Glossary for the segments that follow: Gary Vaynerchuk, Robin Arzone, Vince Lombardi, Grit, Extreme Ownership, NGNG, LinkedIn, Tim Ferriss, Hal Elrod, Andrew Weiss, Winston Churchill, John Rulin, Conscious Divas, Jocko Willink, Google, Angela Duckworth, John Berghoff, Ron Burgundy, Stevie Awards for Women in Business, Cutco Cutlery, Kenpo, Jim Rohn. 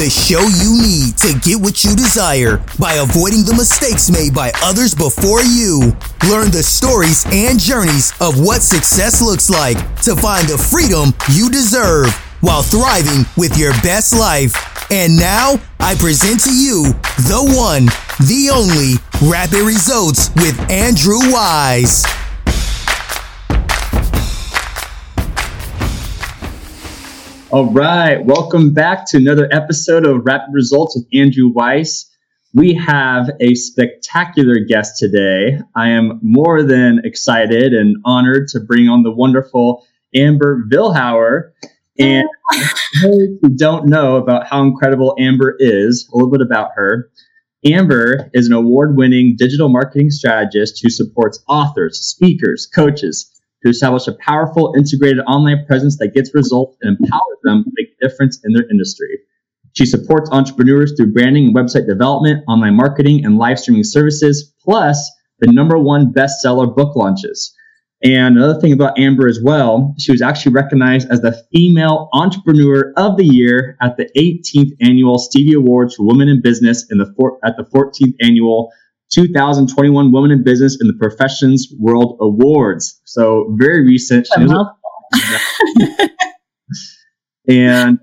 The show you need to get what you desire by avoiding the mistakes made by others before you. Learn the stories and journeys of what success looks like to find the freedom you deserve while thriving with your best life. And now, I present to you the one, the only, Rapid Results with Andrew Weiss. All right, welcome back to another episode of Rapid Results with Andrew Weiss. We have a spectacular guest today. I am more than excited and honored to bring on the wonderful Amber Vilhauer. And for those who don't know about how incredible Amber is, a little bit about her. Amber is an award-winning digital marketing strategist who supports authors, speakers, coaches, to establish a powerful, integrated online presence that gets results and empowers them to make a difference in their industry. She supports entrepreneurs through branding and website development, online marketing, and live streaming services, plus the #1 bestseller book launches. And another thing about Amber as well, she was actually recognized as the Female Entrepreneur of the Year at the 18th Annual Stevie Awards for Women in Business and at the 14th Annual 2021 Women in Business in the Professions World Awards. So very recent. And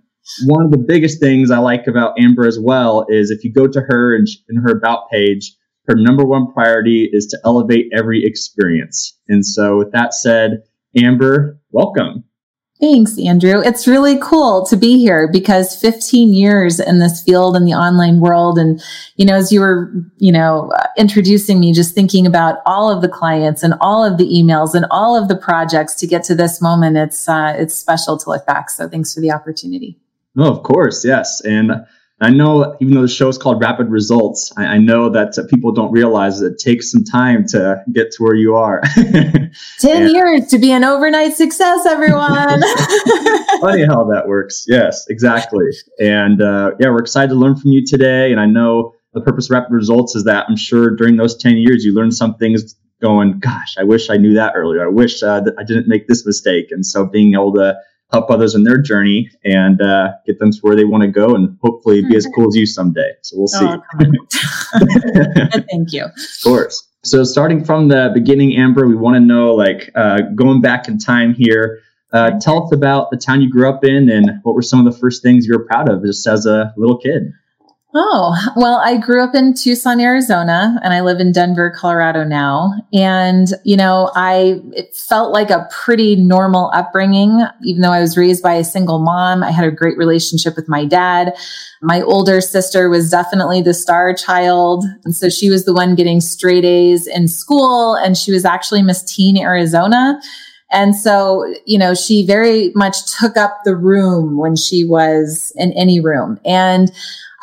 one of the biggest things I like about Amber as well is if you go to her and in her about page, her #1 priority is to elevate every experience. And so with that said, Amber, welcome. Thanks, Andrew. It's really cool to be here because 15 years in this field in the online world. And, as you were, introducing me, just thinking about all of the clients and all of the emails and all of the projects to get to this moment, it's special to look back. So thanks for the opportunity. Oh, of course. Yes. And I know even though the show is called Rapid Results, I know that people don't realize that it takes some time to get to where you are. 10 years to be an overnight success, everyone. Funny how that works. Yes, exactly. And we're excited to learn from you today. And I know the purpose of Rapid Results is that I'm sure during those 10 years, you learned some things going, gosh, I wish I knew that earlier. I wish that I didn't make this mistake. And so being able to help others in their journey and get them to where they want to go and hopefully be as cool as you someday. So we'll see. Thank you. Of course. So starting from the beginning, Amber, we want to know, going back in time here, tell us about the town you grew up in and what were some of the first things you were proud of just as a little kid? Oh, well, I grew up in Tucson, Arizona, and I live in Denver, Colorado now. And, it felt like a pretty normal upbringing, even though I was raised by a single mom. I had a great relationship with my dad. My older sister was definitely the star child. And so she was the one getting straight A's in school, and she was actually Miss Teen Arizona. And so, she very much took up the room when she was in any room. And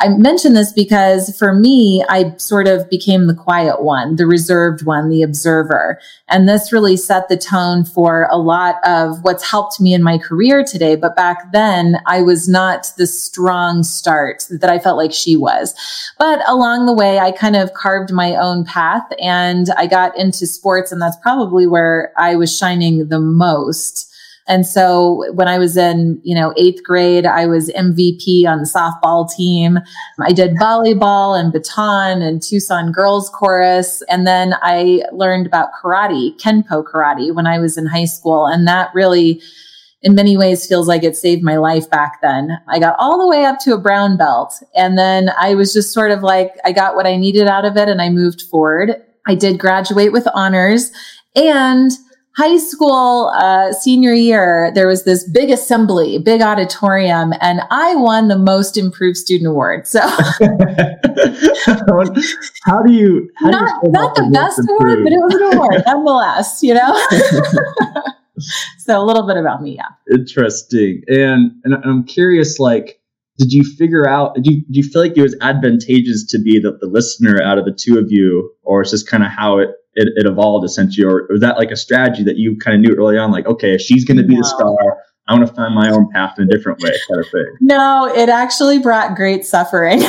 I mention this because for me, I sort of became the quiet one, the reserved one, the observer. And this really set the tone for a lot of what's helped me in my career today. But back then, I was not the strong start that I felt like she was. But along the way, I kind of carved my own path and I got into sports. And that's probably where I was shining the most. And so when I was in, 8th grade, I was MVP on the softball team. I did volleyball and baton and Tucson Girls Chorus. And then I learned about karate, Kenpo karate, when I was in high school. And that really, in many ways, feels like it saved my life back then. I got all the way up to a brown belt. And then I was just sort of I got what I needed out of it and I moved forward. I did graduate with honors. And high school, senior year, there was this big assembly, big auditorium, and I won the Most Improved Student Award. So, not the best award, but it was an award nonetheless, So a little bit about me, yeah. Interesting. And I'm curious, did you feel like it was advantageous to be the listener out of the two of you, or is this kind of how it evolved essentially, or was that a strategy that you kind of knew early on, okay, if she's going to be the star, I want to find my own path in a different way, kind of thing? No, it actually brought great suffering.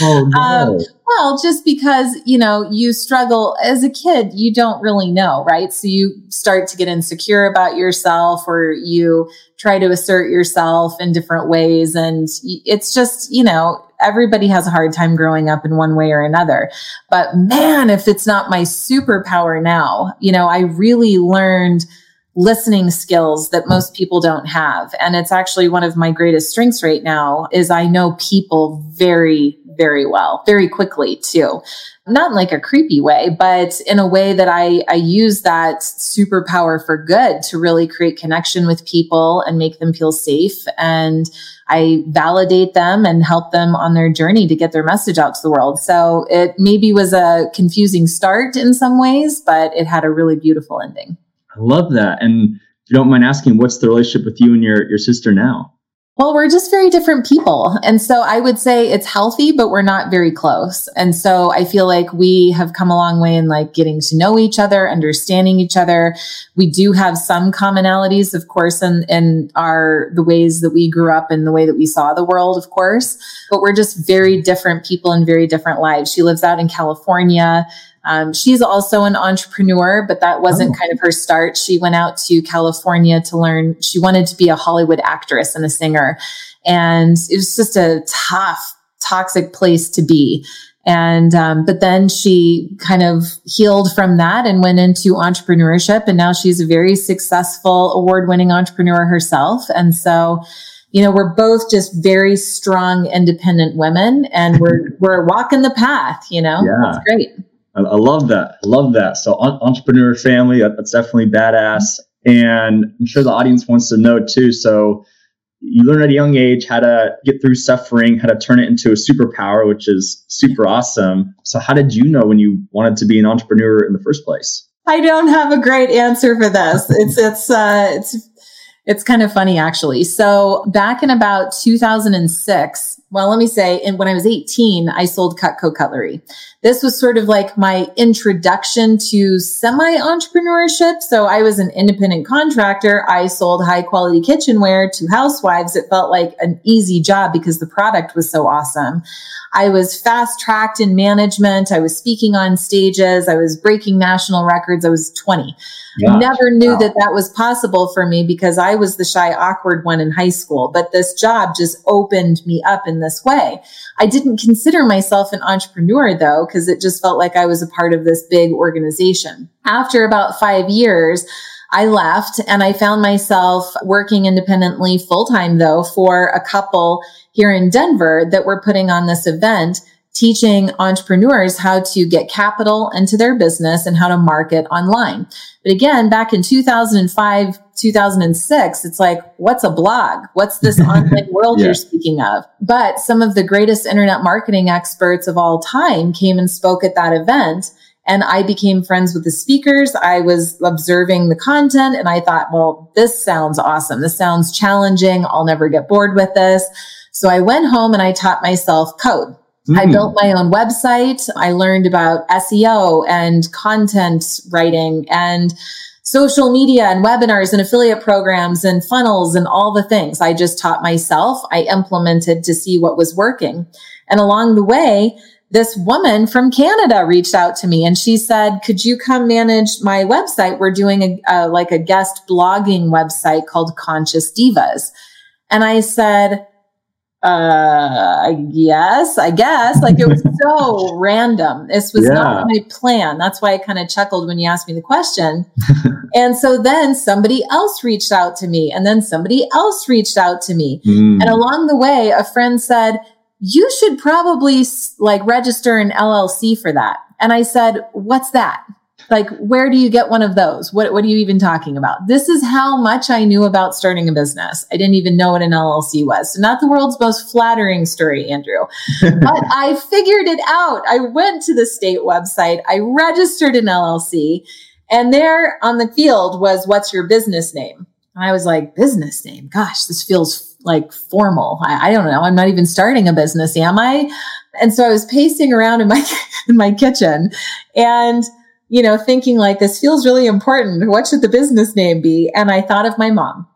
Oh, no. Well, just because, you know, you struggle as a kid, you don't really know, right? So you start to get insecure about yourself, or you try to assert yourself in different ways. And it's just, you know, everybody has a hard time growing up in one way or another. But man, if it's not my superpower now, you know, I really learned listening skills that most people don't have. And it's actually one of my greatest strengths right now is I know people very, very well, very quickly too. Not in like a creepy way, but in a way that I use that superpower for good to really create connection with people and make them feel safe. And I validate them and help them on their journey to get their message out to the world. So it maybe was a confusing start in some ways, but it had a really beautiful ending. I love that. And if you don't mind asking, what's the relationship with you and your sister now? Well, we're just very different people. And so I would say it's healthy, but we're not very close. And so I feel like we have come a long way in like getting to know each other, understanding each other. We do have some commonalities, of course, in the ways that we grew up and the way that we saw the world, of course, but we're just very different people and very different lives. She lives out in California. She's also an entrepreneur, but that wasn't kind of her start. She went out to California to learn. She wanted to be a Hollywood actress and a singer. And it was just a tough, toxic place to be. And, but then she kind of healed from that and went into entrepreneurship. And now she's a very successful, award-winning entrepreneur herself. And so, you know, we're both just very strong, independent women, and we're walking the path, you know, yeah. That's great. I love that. I love that. So entrepreneur family, that's definitely badass. And I'm sure the audience wants to know too. So you learn at a young age how to get through suffering, how to turn it into a superpower, which is super awesome. So how did you know when you wanted to be an entrepreneur in the first place? I don't have a great answer for this. It's kind of funny, actually. So back in about 2006, when I was 18, I sold Cutco Cutlery. This was sort of like my introduction to semi-entrepreneurship. So I was an independent contractor. I sold high-quality kitchenware to housewives. It felt like an easy job because the product was so awesome. I was fast-tracked in management. I was speaking on stages. I was breaking national records. I was 20. Wow. Never knew that was possible for me because I was the shy, awkward one in high school. But this job just opened me up in this way. I didn't consider myself an entrepreneur, though, because it just felt like I was a part of this big organization. After about 5 years, I left and I found myself working independently full-time, though, for a couple here in Denver that were putting on this event, teaching entrepreneurs how to get capital into their business and how to market online. But again, back in 2005, 2006, it's like, what's a blog? What's this online world you're speaking of? But some of the greatest internet marketing experts of all time came and spoke at that event. And I became friends with the speakers. I was observing the content and I thought, well, this sounds awesome. This sounds challenging. I'll never get bored with this. So I went home and I taught myself code. I built my own website. I learned about SEO and content writing and social media and webinars and affiliate programs and funnels and all the things. I just taught myself. I implemented to see what was working. And along the way, this woman from Canada reached out to me and she said, could you come manage my website? We're doing a guest blogging website called Conscious Divas. And I said, yes, I guess. Like, it was so random. This was not my plan. That's why I kind of chuckled when you asked me the question. And so then somebody else reached out to me, and then somebody else reached out to me. And along the way, a friend said, you should probably like register an LLC for that. And I said, what's that? Like, where do you get one of those? What are you even talking about? This is how much I knew about starting a business. I didn't even know what an LLC was. So not the world's most flattering story, Andrew, but I figured it out. I went to the state website. I registered an LLC, and there on the field was, what's your business name? And I was like, business name? Gosh, this feels like formal. I don't know. I'm not even starting a business, am I? And so I was pacing around in my kitchen and, you know, thinking like, this feels really important. What should the business name be? And I thought of my mom.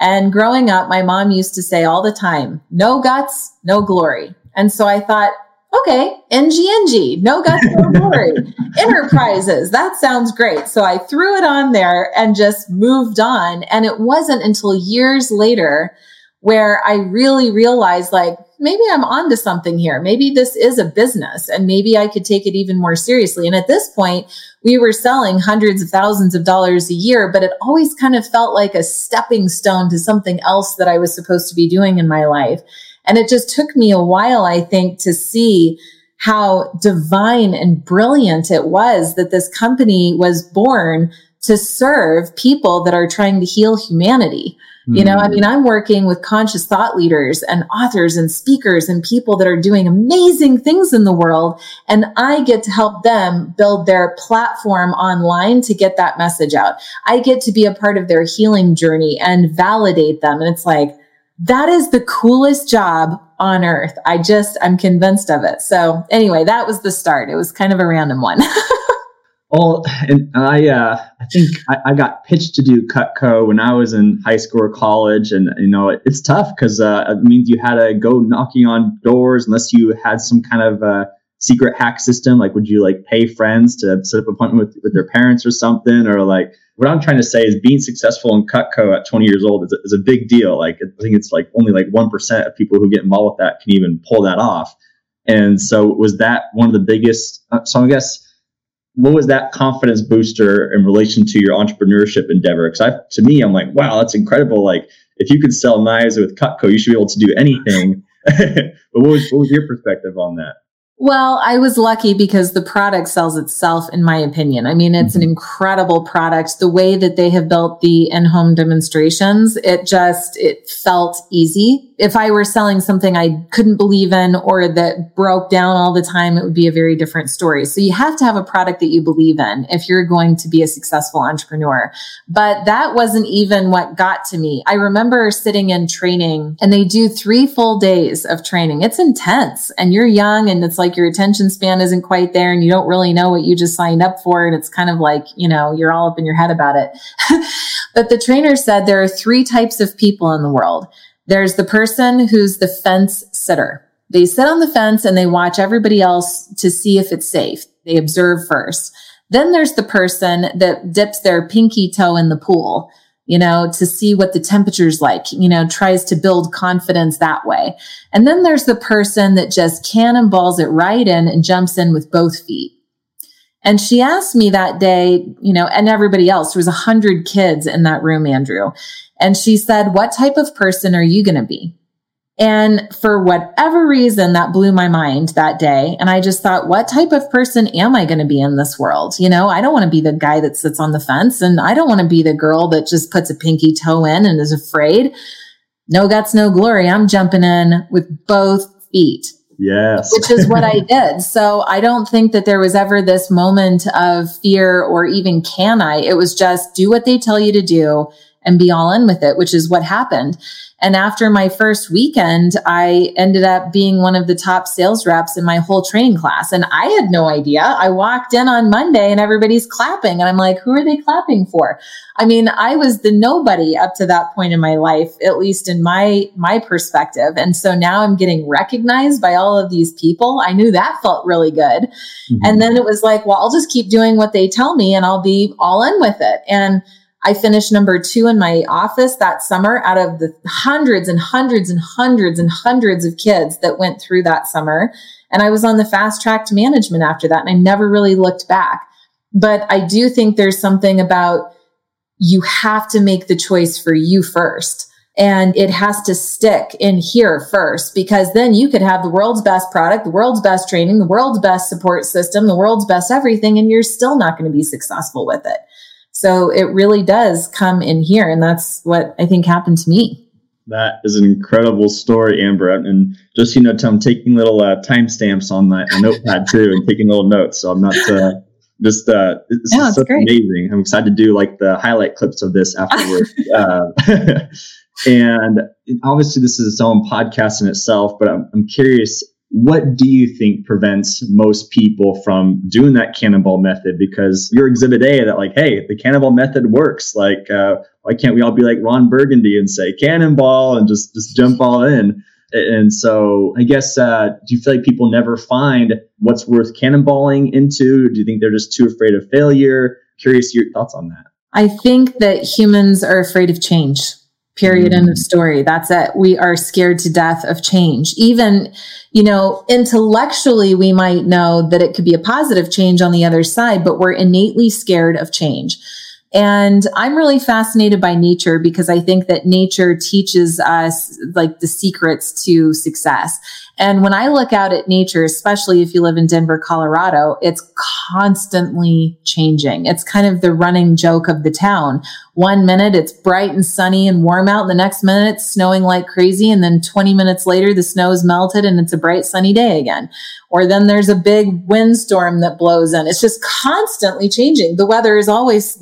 And growing up, my mom used to say all the time, no guts, no glory. And so I thought, okay, NGNG, no guts, no glory, enterprises. That sounds great. So I threw it on there and just moved on. And it wasn't until years later where I really realized, like, maybe I'm onto something here. Maybe this is a business and maybe I could take it even more seriously. And at this point, we were selling hundreds of thousands of dollars a year, but it always kind of felt like a stepping stone to something else that I was supposed to be doing in my life. And it just took me a while, I think, to see how divine and brilliant it was that this company was born to serve people that are trying to heal humanity. You know, I mean, I'm working with conscious thought leaders and authors and speakers and people that are doing amazing things in the world. And I get to help them build their platform online to get that message out. I get to be a part of their healing journey and validate them. And it's like, that is the coolest job on earth. I'm convinced of it. So anyway, that was the start. It was kind of a random one. Well, and I think I got pitched to do Cutco when I was in high school or college, and you know it's tough because it means you had to go knocking on doors unless you had some kind of secret hack system. Like, would you like pay friends to set up an appointment with their parents or something? Or like, what I'm trying to say is being successful in Cutco at 20 years old is a big deal. Like, I think it's like only like 1% of people who get involved with that can even pull that off. And so was that one of the biggest? So I guess, what was that confidence booster in relation to your entrepreneurship endeavor? Because to me, I'm like, wow, that's incredible. Like, if you could sell knives with Cutco, you should be able to do anything. But what was your perspective on that? Well, I was lucky because the product sells itself, in my opinion. I mean, it's an incredible product. The way that they have built the in-home demonstrations, it felt easy. If I were selling something I couldn't believe in or that broke down all the time, it would be a very different story. So you have to have a product that you believe in if you're going to be a successful entrepreneur. But that wasn't even what got to me. I remember sitting in training, and they do 3 full days of training. It's intense, and you're young, and it's like your attention span isn't quite there, and you don't really know what you just signed up for. And it's kind of like, you know, you're all up in your head about it. But the trainer said there are 3 types of people in the world. There's the person who's the fence sitter. They sit on the fence and they watch everybody else to see if it's safe. They observe first. Then there's the person that dips their pinky toe in the pool, you know, to see what the temperature's like, you know, tries to build confidence that way. And then there's the person that just cannonballs it right in and jumps in with both feet. And she asked me that day, you know, and everybody else, there was 100 kids in that room, Andrew. And she said, what type of person are you going to be? And for whatever reason, that blew my mind that day. And I just thought, what type of person am I going to be in this world? You know, I don't want to be the guy that sits on the fence, and I don't want to be the girl that just puts a pinky toe in and is afraid. No guts, no glory. I'm jumping in with both feet. Yes. Which is what I did. So I don't think that there was ever this moment of fear or even can I. It was just do what they tell you to do and be all in with it, which is what happened. And after my first weekend, I ended up being one of the top sales reps in my whole training class. And I had no idea. I walked in on Monday and everybody's clapping. And I'm like, who are they clapping for? I mean, I was the nobody up to that point in my life, at least in my perspective. And so now I'm getting recognized by all of these people. I knew that felt really good. Mm-hmm. And then it was like, well, I'll just keep doing what they tell me and I'll be all in with it. And I finished number 2 in my office that summer out of the hundreds and hundreds and hundreds and hundreds of kids that went through that summer. And I was on the fast track to management after that. And I never really looked back. But I do think there's something about you have to make the choice for you first. And it has to stick in here first, because then you could have the world's best product, the world's best training, the world's best support system, the world's best everything, and you're still not going to be successful with it. So it really does come in here. And that's what I think happened to me. That is an incredible story, Amber. And just, you know, I'm taking little timestamps on that notepad too and taking little notes. So I'm not this is so amazing. I'm excited to do like the highlight clips of this afterwards. And obviously this is its own podcast in itself, but I'm curious, what do you think prevents most people from doing that cannonball method? Because you're exhibit A that like, hey, the cannonball method works. Like, why can't we all be like Ron Burgundy and say cannonball and just jump all in? And so I guess, do you feel like people never find what's worth cannonballing into? Do you think they're just too afraid of failure? Curious your thoughts on that. I think that humans are afraid of change, period, end of story. That's it. We are scared to death of change. Even, you know, intellectually, we might know that it could be a positive change on the other side, but we're innately scared of change. And I'm really fascinated by nature because I think that nature teaches us like the secrets to success. And when I look out at nature, especially if you live in Denver, Colorado, it's constantly changing. It's kind of the running joke of the town. One minute it's bright and sunny and warm out. And the next minute it's snowing like crazy. And then 20 minutes later, the snow's melted and it's a bright sunny day again. Or then there's a big windstorm that blows in. It's just constantly changing. The weather is always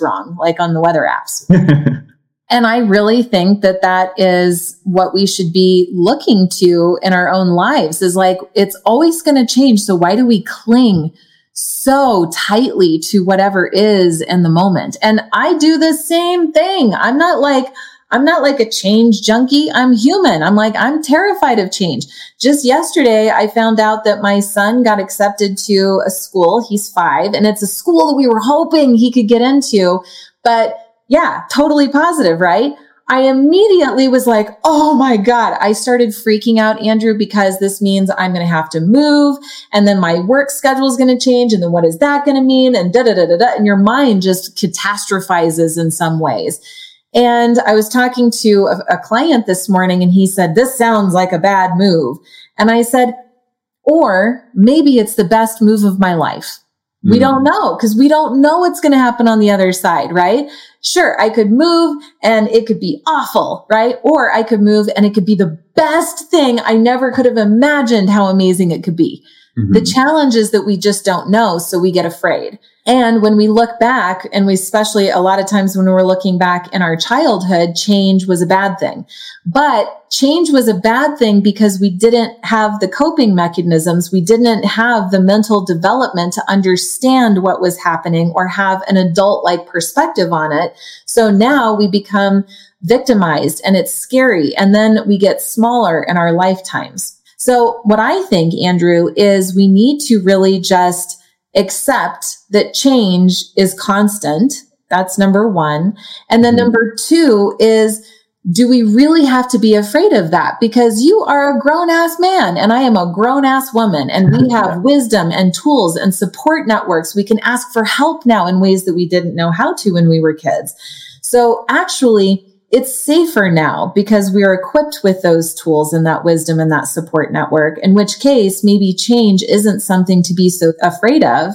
wrong, like on the weather apps. And I really think that that is what we should be looking to in our own lives, is like, it's always going to change. So why do we cling so tightly to whatever is in the moment? And I do the same thing. I'm not like a change junkie. I'm human. I'm terrified of change. Just yesterday, I found out that my son got accepted to a school. He's 5, and it's a school that we were hoping he could get into, but yeah, totally positive, right? I immediately was like, oh my God, I started freaking out, Andrew, because this means I'm going to have to move, and then my work schedule is going to change. And then what is that going to mean? And da, da, da, da, da. And your mind just catastrophizes in some ways. And I was talking to a client this morning, and he said, this sounds like a bad move. And I said, or maybe it's the best move of my life. We don't know, because we don't know what's going to happen on the other side, right? Sure, I could move and it could be awful, right? Or I could move and it could be the best thing. I never could have imagined how amazing it could be. Mm-hmm. The challenge is that we just don't know, so we get afraid. And when we look back, and we especially a lot of times when we're looking back in our childhood, change was a bad thing. But change was a bad thing because we didn't have the coping mechanisms. We didn't have the mental development to understand what was happening or have an adult-like perspective on it. So now we become victimized, and it's scary. And then we get smaller in our lifetimes. So what I think, Andrew, is we need to really just accept that change is constant. That's number one. And then number two is, do we really have to be afraid of that? Because you are a grown-ass man and I am a grown-ass woman, and we have wisdom and tools and support networks. We can ask for help now in ways that we didn't know how to when we were kids. So actually, it's safer now because we are equipped with those tools and that wisdom and that support network, in which case maybe change isn't something to be so afraid of.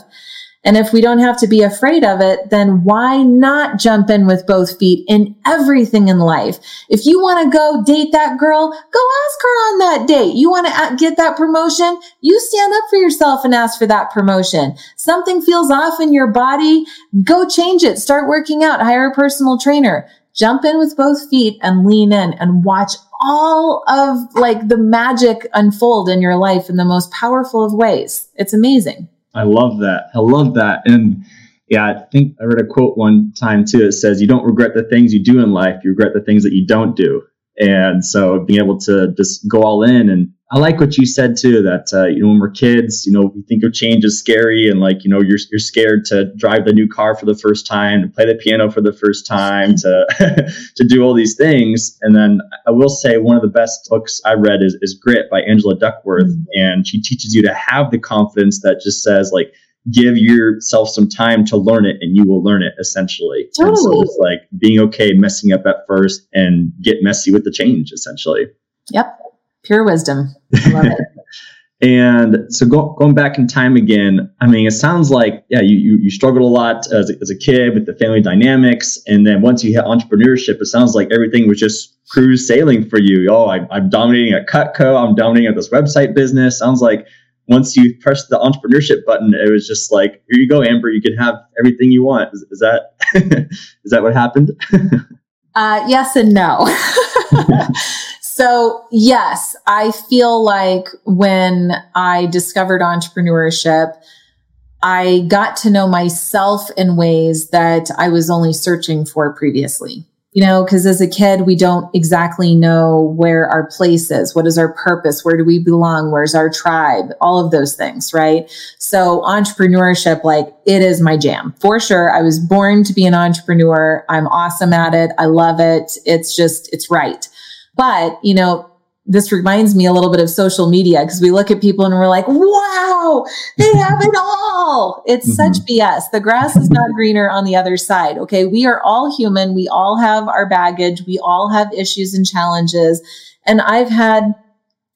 And if we don't have to be afraid of it, then why not jump in with both feet in everything in life? If you want to go date that girl, go ask her on that date. You want to get that promotion? You stand up for yourself and ask for that promotion. Something feels off in your body, go change it. Start working out. Hire a personal trainer. Jump in with both feet and lean in and watch all of like the magic unfold in your life in the most powerful of ways. It's amazing. I love that. And yeah, I think I read a quote one time too. It says, you don't regret the things you do in life. You regret the things that you don't do. And so being able to just go all in. And I like what you said too, that, you know, when we're kids, you know, we think of change as scary, and like, you know, you're scared to drive the new car for the first time, to play the piano for the first time, to, to do all these things. And then I will say one of the best books I read is Grit by Angela Duckworth. And she teaches you to have the confidence that just says like, give yourself some time to learn it and you will learn it, essentially. Totally. And so it's like being okay messing up at first and get messy with the change, essentially. Yep. Pure wisdom. I love it. And so going back in time again, I mean, it sounds like, yeah, you struggled a lot as a kid with the family dynamics. And then once you hit entrepreneurship, it sounds like everything was just cruise sailing for you. Oh, I'm dominating at Cutco. I'm dominating at this website business. Sounds like once you press the entrepreneurship button, it was just like, here you go, Amber, you can have everything you want. Is that is that what happened? Yes and no. So yes, I feel like when I discovered entrepreneurship, I got to know myself in ways that I was only searching for previously. You know, because as a kid, we don't exactly know where our place is. What is our purpose? Where do we belong? Where's our tribe? All of those things, right? So entrepreneurship, like, it is my jam for sure. I was born to be an entrepreneur. I'm awesome at it. I love it. It's just, it's right. But, you know, this reminds me a little bit of social media, because we look at people and we're like, wow, they have it all. It's such BS. The grass is not greener on the other side. Okay. We are all human. We all have our baggage. We all have issues and challenges. And I've had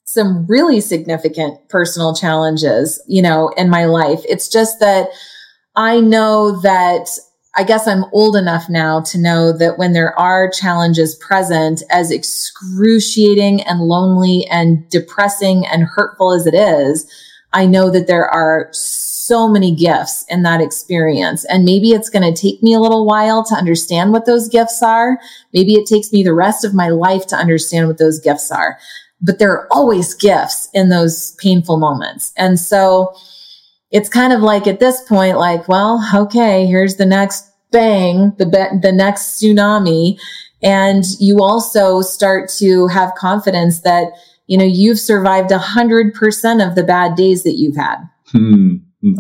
some really significant personal challenges, you know, in my life. It's just that I know that, I guess I'm old enough now to know that when there are challenges present, as excruciating and lonely and depressing and hurtful as it is, I know that there are so many gifts in that experience. And maybe it's going to take me a little while to understand what those gifts are. Maybe it takes me the rest of my life to understand what those gifts are. But there are always gifts in those painful moments. And so it's kind of like at this point, like, well, okay, here's the next bang, the next tsunami. And you also start to have confidence that, you know, you've survived 100% of the bad days that you've had. I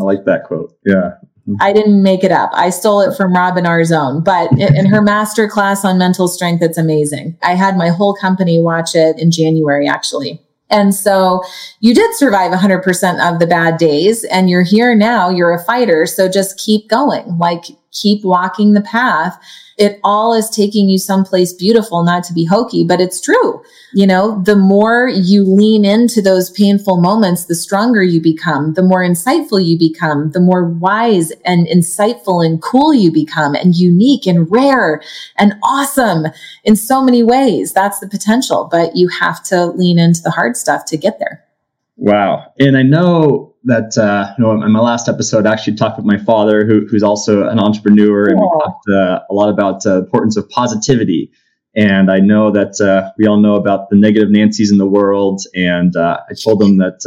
like that quote. Yeah. I didn't make it up. I stole it from Robin Arzone, but in her masterclass on mental strength, it's amazing. I had my whole company watch it in January, actually. And so you did survive 100% of the bad days, and you're here now, you're a fighter. So just keep going, like keep walking the path. It all is taking you someplace beautiful, not to be hokey, but it's true. You know, the more you lean into those painful moments, the stronger you become, the more insightful you become, the more wise and insightful and cool you become, and unique and rare and awesome in so many ways. That's the potential, but you have to lean into the hard stuff to get there. Wow. And I know that, you know, in my last episode, I actually talked with my father, who's also an entrepreneur, and we talked a lot about the importance of positivity. And I know that we all know about the negative Nancys in the world. And I told him that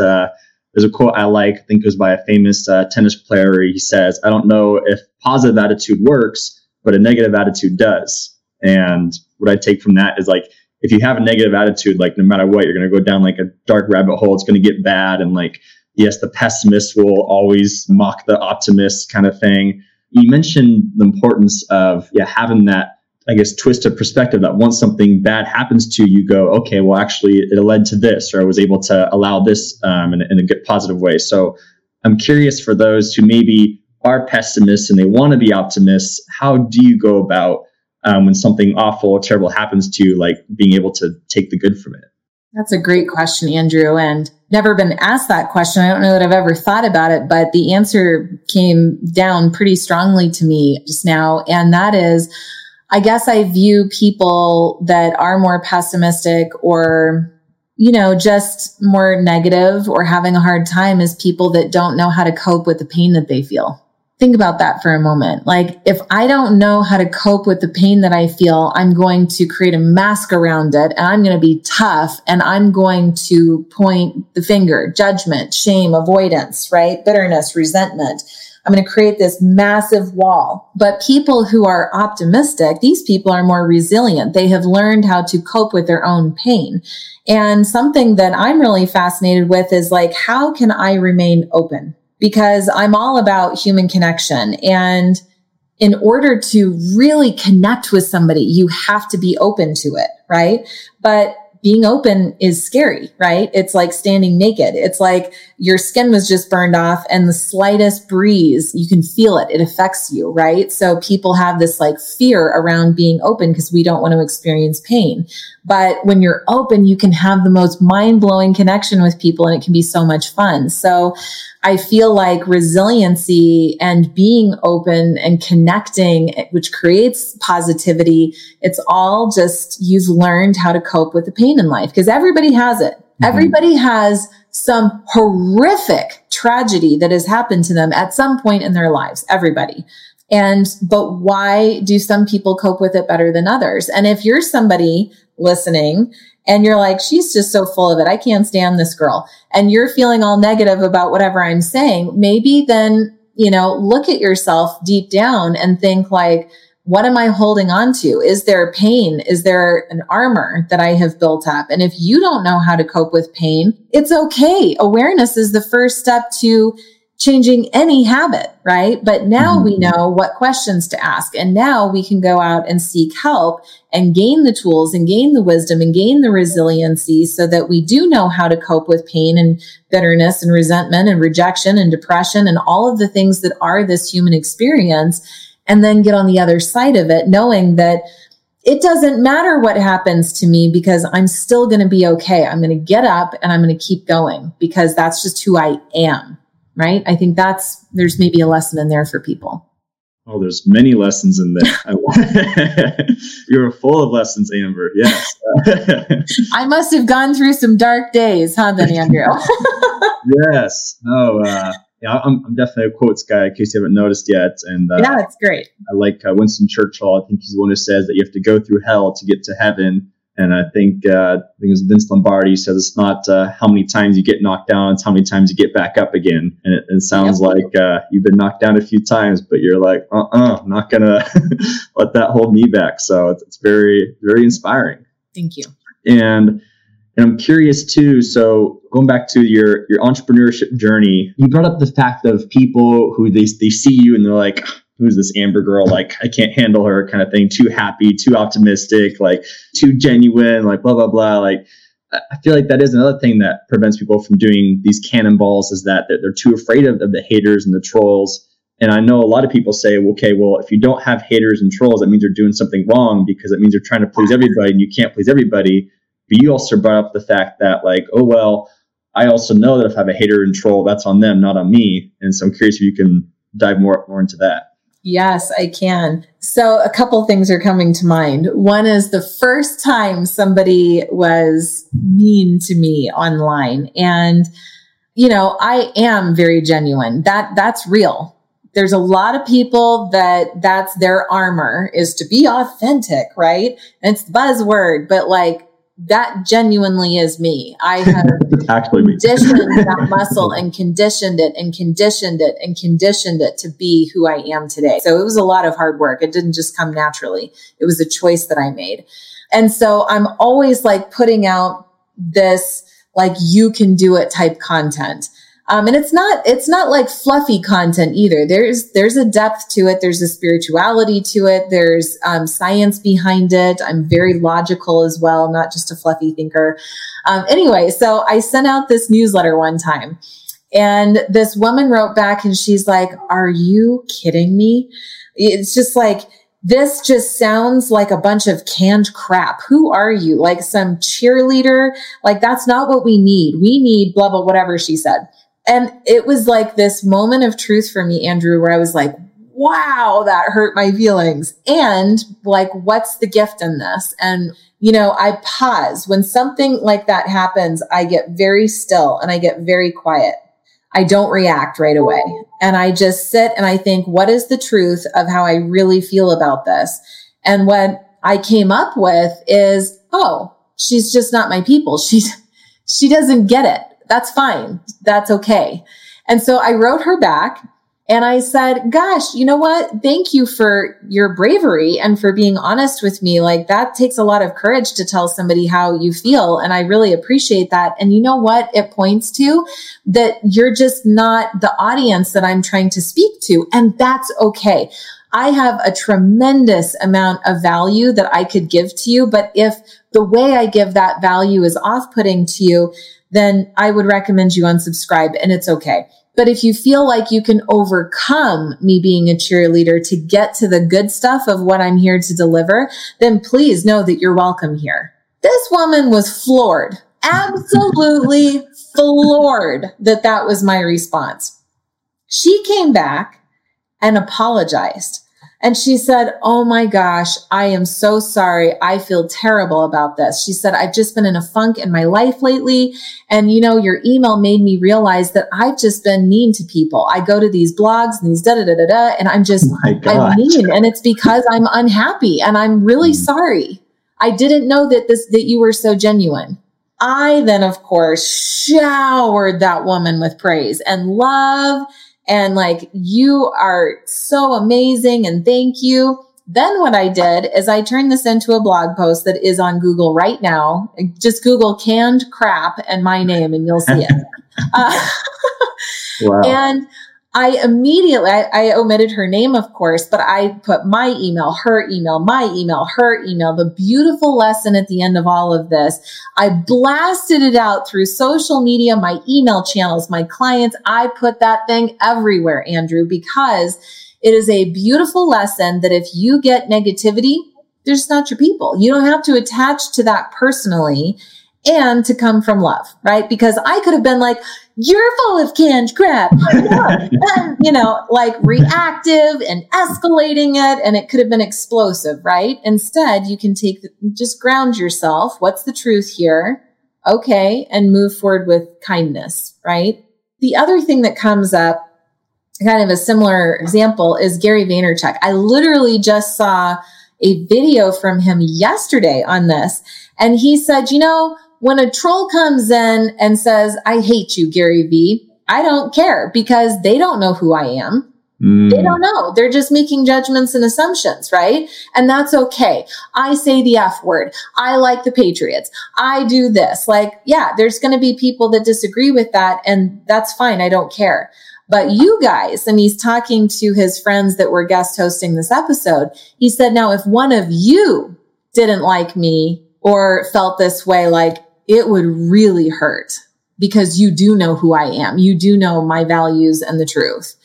there's a quote I like, I think it was by a famous tennis player, where he says, "I don't know if positive attitude works, but a negative attitude does." And what I take from that is, like, if you have a negative attitude, like, no matter what, you're going to go down like a dark rabbit hole. It's going to get bad. And, like, yes, the pessimist will always mock the optimist kind of thing. You mentioned the importance of having that, I guess, twist of perspective, that once something bad happens to you, go, okay, well, actually it led to this, or I was able to allow this in a good positive way. So I'm curious, for those who maybe are pessimists and they want to be optimists, how do you go about when something awful or terrible happens to you, like being able to take the good from it? That's a great question, Andrew, and never been asked that question. I don't know that I've ever thought about it, but the answer came down pretty strongly to me just now. And that is, I guess I view people that are more pessimistic, or, you know, just more negative or having a hard time, as people that don't know how to cope with the pain that they feel. Think about that for a moment. Like, if I don't know how to cope with the pain that I feel, I'm going to create a mask around it, and I'm going to be tough, and I'm going to point the finger, judgment, shame, avoidance, right? Bitterness, resentment. I'm going to create this massive wall. But people who are optimistic, these people are more resilient. They have learned how to cope with their own pain. And something that I'm really fascinated with is, like, how can I remain open? Because I'm all about human connection. And in order to really connect with somebody, you have to be open to it, right? But being open is scary, right? It's like standing naked. It's like your skin was just burned off, and the slightest breeze, you can feel it. It affects you, right? So people have this, like, fear around being open because we don't want to experience pain. But when you're open, you can have the most mind-blowing connection with people, and it can be so much fun. So I feel like resiliency and being open and connecting, which creates positivity, it's all just, you've learned how to cope with the pain in life, because everybody has it. Mm-hmm. Everybody has some horrific tragedy that has happened to them at some point in their lives, everybody. But why do some people cope with it better than others? And if you're somebody listening and you're like, she's just so full of it, I can't stand this girl, and you're feeling all negative about whatever I'm saying, maybe then, you know, look at yourself deep down and think, like, what am I holding on to? Is there pain? Is there an armor that I have built up? And if you don't know how to cope with pain, it's okay. Awareness is the first step to changing any habit, right? But now we know what questions to ask. And now we can go out and seek help and gain the tools and gain the wisdom and gain the resiliency so that we do know how to cope with pain and bitterness and resentment and rejection and depression and all of the things that are this human experience. And then get on the other side of it, knowing that it doesn't matter what happens to me because I'm still going to be okay. I'm going to get up and I'm going to keep going because that's just who I am. Right? I think there's maybe a lesson in there for people. Oh, there's many lessons in there. You're full of lessons, Amber. Yes. I must have gone through some dark days, huh, then, Andrew? Yes. No. Yeah, I'm definitely a quotes guy, in case you haven't noticed yet. And yeah, it's great. I like Winston Churchill. I think he's the one who says that you have to go through hell to get to heaven. And I think it was Vince Lombardi says it's not how many times you get knocked down, it's how many times you get back up again. And it sounds like you've been knocked down a few times, but you're like, I'm not going to let that hold me back. So it's very, very inspiring. Thank you. And I'm curious too, so going back to your entrepreneurship journey, you brought up the fact of people who they see you and they're like, who's this Amber girl? Like, I can't handle her kind of thing. Too happy, too optimistic, like too genuine, like blah, blah, blah. Like, I feel like that is another thing that prevents people from doing these cannonballs is that they're too afraid of the haters and the trolls. And I know a lot of people say, well, if you don't have haters and trolls, that means you're doing something wrong because it means you're trying to please everybody and you can't please everybody. But you also brought up the fact that like, I also know that if I have a hater and troll, that's on them, not on me. And so I'm curious if you can dive more into that. Yes, I can. So a couple things are coming to mind. One is the first time somebody was mean to me online. And, I am very genuine. That's real. There's a lot of people that's their armor is to be authentic, right? And it's the buzzword, but that genuinely is me. I have actually conditioned that muscle and conditioned it to be who I am today. So it was a lot of hard work. It didn't just come naturally. It was a choice that I made. And so I'm always putting out this, you can do it type content. And it's not like fluffy content either. There's a depth to it. There's a spirituality to it. There's science behind it. I'm very logical as well, not just a fluffy thinker. Anyway, so I sent out this newsletter one time and this woman wrote back and she's like, "Are you kidding me? It's just this just sounds like a bunch of canned crap. Who are you? Like some cheerleader? That's not what we need. We need blah, blah," whatever she said. And it was this moment of truth for me, Andrew, where I was like, wow, that hurt my feelings. And what's the gift in this? And, I pause. When something like that happens, I get very still and I get very quiet. I don't react right away. And I just sit and I think, what is the truth of how I really feel about this? And what I came up with is, she's just not my people. She doesn't get it. That's fine. That's okay. And so I wrote her back and I said, gosh, you know what? Thank you for your bravery and for being honest with me. That takes a lot of courage to tell somebody how you feel. And I really appreciate that. And you know what? It points to that you're just not the audience that I'm trying to speak to. And that's okay. I have a tremendous amount of value that I could give to you. But if the way I give that value is off-putting to you, then I would recommend you unsubscribe and it's okay. But if you feel like you can overcome me being a cheerleader to get to the good stuff of what I'm here to deliver, then please know that you're welcome here. This woman was floored, absolutely floored that was my response. She came back and apologized. And she said, "Oh my gosh, I am so sorry. I feel terrible about this." She said, "I've just been in a funk in my life lately. And your email made me realize that I've just been mean to people. I go to these blogs and these and I'm just, I'm mean. And it's because I'm unhappy and I'm really sorry. I didn't know that you were so genuine." I then, of course, showered that woman with praise and love. And you are so amazing and thank you. Then what I did is I turned this into a blog post that is on Google right now. Just Google canned crap and my name and you'll see it. Wow. And I immediately, I omitted her name, of course, but I put my email, her email, my email, her email, the beautiful lesson at the end of all of this. I blasted it out through social media, my email channels, my clients. I put that thing everywhere, Andrew, because it is a beautiful lesson that if you get negativity, they're just not your people. You don't have to attach to that personally. And to come from love, right? Because I could have been like, you're full of canned crap, and, you know, like reactive and escalating it. And it could have been explosive, right? Instead, you can take, just ground yourself. What's the truth here? Okay. And move forward with kindness, right? The other thing that comes up, kind of a similar example, is Gary Vaynerchuk. I literally just saw a video from him yesterday on this. And he said, you know, when a troll comes in and says, I hate you, Gary V, I don't care because they don't know who I am. Mm. They don't know. They're just making judgments and assumptions, right? And that's okay. I say the F word. I like the Patriots. I do this. Like, yeah, there's going to be people that disagree with that. And that's fine. I don't care. But you guys, and he's talking to his friends that were guest hosting this episode. He said, now, if one of you didn't like me, or felt this way, like it would really hurt because you do know who I am. You do know my values and the truth.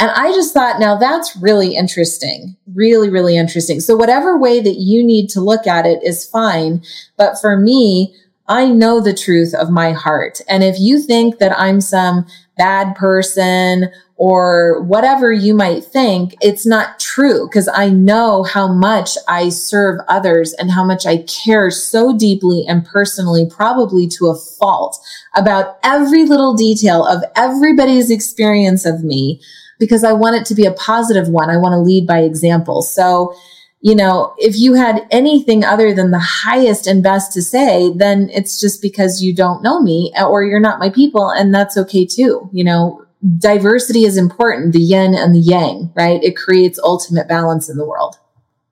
And I just thought, now that's really interesting, really, really interesting. So whatever way that you need to look at it is fine. But for me, I know the truth of my heart. And if you think that I'm some bad person or whatever you might think, it's not true because I know how much I serve others and how much I care so deeply and personally, probably to a fault, about every little detail of everybody's experience of me because I want it to be a positive one. I want to lead by example. So, you know, if you had anything other than the highest and best to say, then it's just because you don't know me or you're not my people. And that's okay too. You know, diversity is important, the yin and the yang, right? It creates ultimate balance in the world.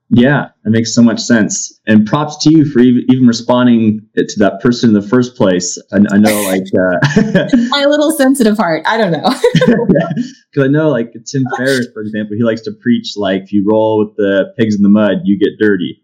Yeah, that makes so much sense. And props to you for even responding to that person in the first place. I know, like... my little sensitive heart. I don't know. Because I know, like, Tim Ferriss, for example, he likes to preach, like, if you roll with the pigs in the mud, you get dirty.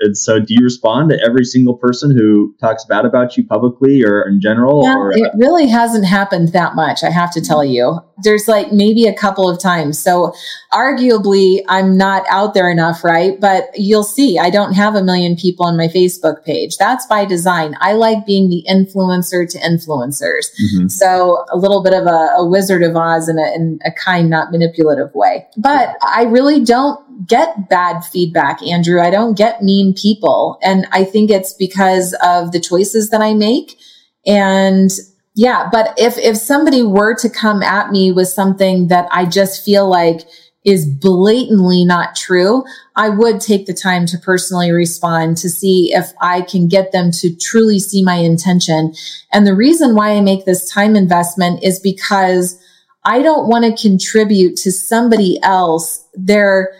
And so do you respond to every single person who talks bad about you publicly or in general? Yeah, or, it really hasn't happened that much, I have to tell you. There's, like, maybe a couple of times. So arguably, I'm not out there enough, right? But you'll see, I don't have a million people on my Facebook page. That's by design. I like being the influencer to influencers. Mm-hmm. So a little bit of a Wizard of Oz in a kind, not manipulative way. But I really don't get bad feedback, Andrew. I don't get mean people. And I think it's because of the choices that I make. And yeah, but if somebody were to come at me with something that I just feel like is blatantly not true, I would take the time to personally respond to see if I can get them to truly see my intention. And the reason why I make this time investment is because I don't want to contribute to somebody else their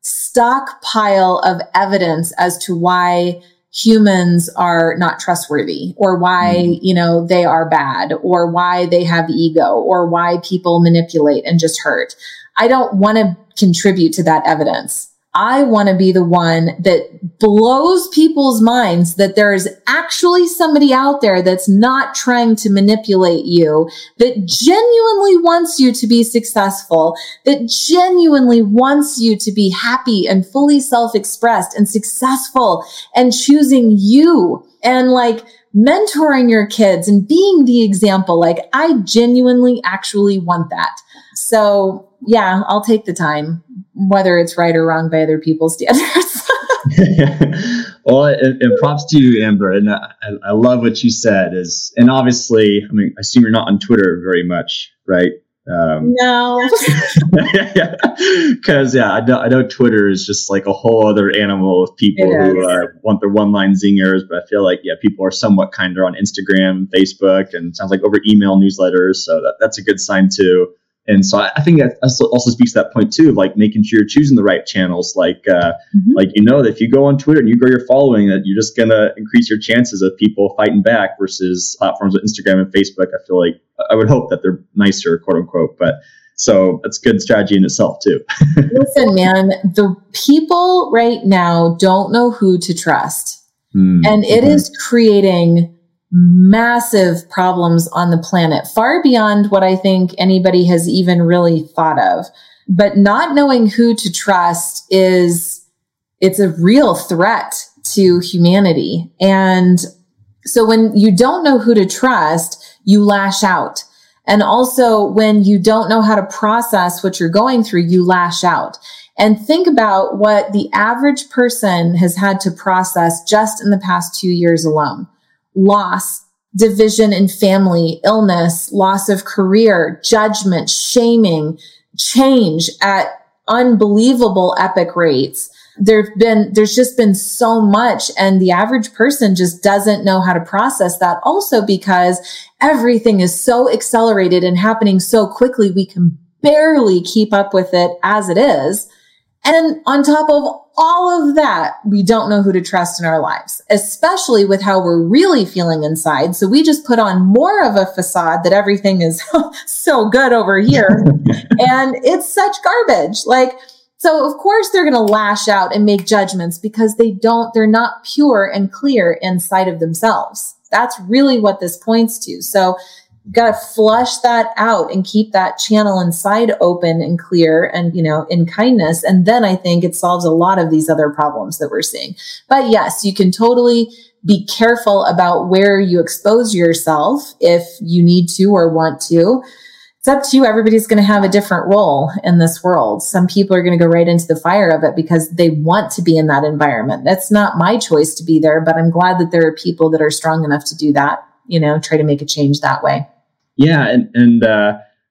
stockpile of evidence as to why humans are not trustworthy or why, you know, they are bad or why they have ego or why people manipulate and just hurt. I don't want to contribute to that evidence. I want to be the one that blows people's minds that there is actually somebody out there that's not trying to manipulate you, that genuinely wants you to be successful, that genuinely wants you to be happy and fully self-expressed and successful and choosing you and like mentoring your kids and being the example. Like I genuinely actually want that. So yeah, I'll take the time, whether it's right or wrong by other people's standards. Well, and props to you, Amber. And I love what you said is, and obviously, I mean, I assume you're not on Twitter very much, right? No. Because yeah, I know Twitter is just like a whole other animal of people who want their one-line zingers, but I feel like yeah, people are somewhat kinder on Instagram, Facebook, and sounds like over email newsletters. So that's a good sign too. And so I think that also speaks to that point too, of like making sure you're choosing the right channels. Like, like, you know, that if you go on Twitter and you grow your following, that you're just going to increase your chances of people fighting back versus platforms like Instagram and Facebook. I feel like, I would hope that they're nicer, quote unquote, but so that's good strategy in itself too. Listen, man, the people right now don't know who to trust. And it is creating massive problems on the planet, far beyond what I think anybody has even really thought of. But not knowing who to trust is, it's a real threat to humanity. And so when you don't know who to trust, you lash out. And also when you don't know how to process what you're going through, you lash out. And think about what the average person has had to process just in the past 2 years alone. Loss, division in family, illness, loss of career, judgment, shaming, change at unbelievable epic rates. There's just been so much, and the average person just doesn't know how to process that. Also because everything is so accelerated and happening so quickly, we can barely keep up with it as it is. And on top of all of that, we don't know who to trust in our lives, especially with how we're really feeling inside. So we just put on more of a facade that everything is so good over here. And it's such garbage. Like, so of course they're going to lash out and make judgments because they're not pure and clear inside of themselves. That's really what this points to. So you got to flush that out and keep that channel inside open and clear and, you know, in kindness. And then I think it solves a lot of these other problems that we're seeing. But yes, you can totally be careful about where you expose yourself if you need to or want to. It's up to you. Everybody's going to have a different role in this world. Some people are going to go right into the fire of it because they want to be in that environment. That's not my choice to be there, but I'm glad that there are people that are strong enough to do that, you know, try to make a change that way. Yeah. And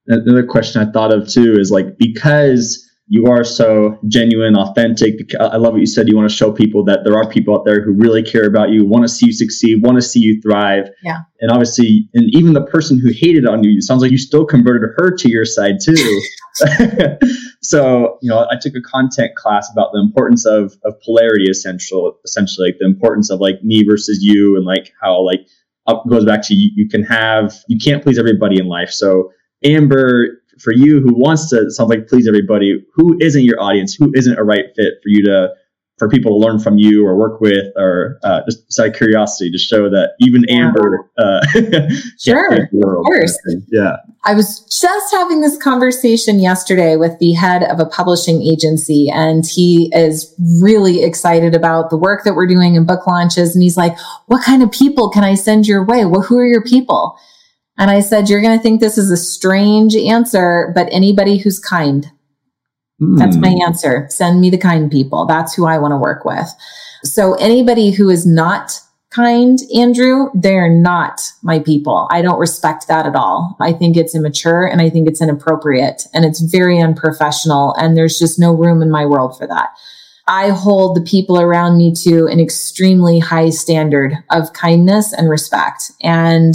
another question I thought of too is like, because you are so genuine, authentic, I love what you said. You want to show people that there are people out there who really care about you, want to see you succeed, want to see you thrive. Yeah. And obviously, and even the person who hated on you, it sounds like you still converted her to your side too. So, you know, I took a content class about the importance of polarity, essentially like the importance of like me versus you, and like how like, it goes back to you can't please everybody in life. So Amber, for you who wants to, sounds like, please everybody, who isn't your audience, who isn't a right fit for you to, for people to learn from you or work with, or just out of curiosity to show that even Amber, sure, world, of course. Yeah. I was just having this conversation yesterday with the head of a publishing agency, and he is really excited about the work that we're doing in book launches. And he's like, what kind of people can I send your way? Well, who are your people? And I said, you're going to think this is a strange answer, but anybody who's kind. That's my answer. Send me the kind people. That's who I want to work with. So anybody who is not kind, Andrew, they're not my people. I don't respect that at all. I think it's immature, and I think it's inappropriate, and it's very unprofessional. And there's just no room in my world for that. I hold the people around me to an extremely high standard of kindness and respect. And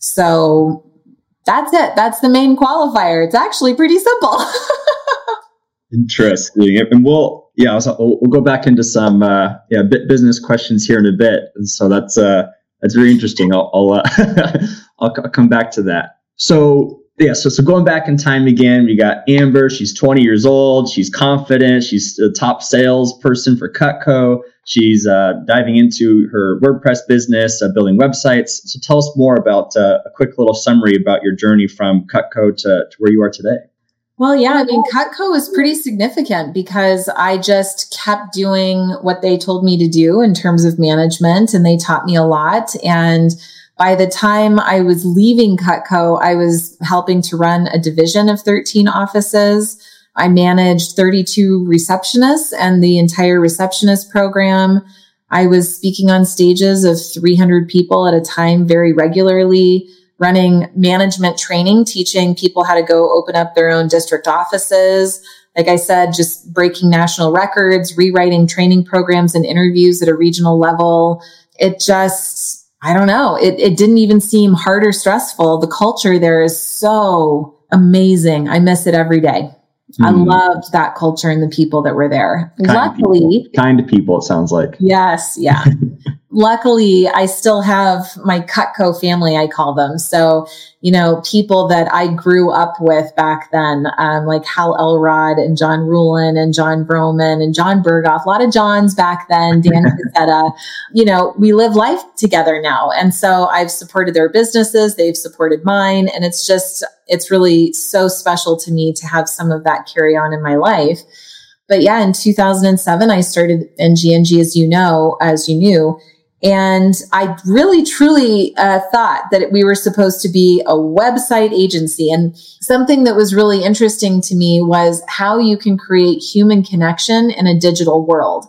so that's it. That's the main qualifier. It's actually pretty simple. Interesting. And we'll go back into some business questions here in a bit. And so that's very interesting. I'll come back to that. So yeah, so going back in time again, we got Amber. She's 20 years old. She's confident. She's the top salesperson for Cutco. She's diving into her WordPress business, building websites. So tell us more about a quick little summary about your journey from Cutco to where you are today. Well, yeah, I mean, Cutco was pretty significant because I just kept doing what they told me to do in terms of management, and they taught me a lot. And by the time I was leaving Cutco, I was helping to run a division of 13 offices. I managed 32 receptionists and the entire receptionist program. I was speaking on stages of 300 people at a time very regularly, running management training, teaching people how to go open up their own district offices. Like I said, just breaking national records, rewriting training programs and interviews at a regional level. It just, I don't know. It didn't even seem hard or stressful. The culture there is so amazing. I miss it every day. I loved that culture and the people that were there. Luckily, kind of people, it sounds like. Yes. Yeah. Luckily, I still have my Cutco family, I call them. So, you know, people that I grew up with back then, like Hal Elrod and John Rulin and John Broman and John Berghoff, a lot of Johns back then, Dan Cassetta, you know, we live life together now. And so I've supported their businesses. They've supported mine. And it's just, it's really so special to me to have some of that carry on in my life. But yeah, in 2007, I started NGNG, as you knew. And I really, truly thought that we were supposed to be a website agency. And something that was really interesting to me was how you can create human connection in a digital world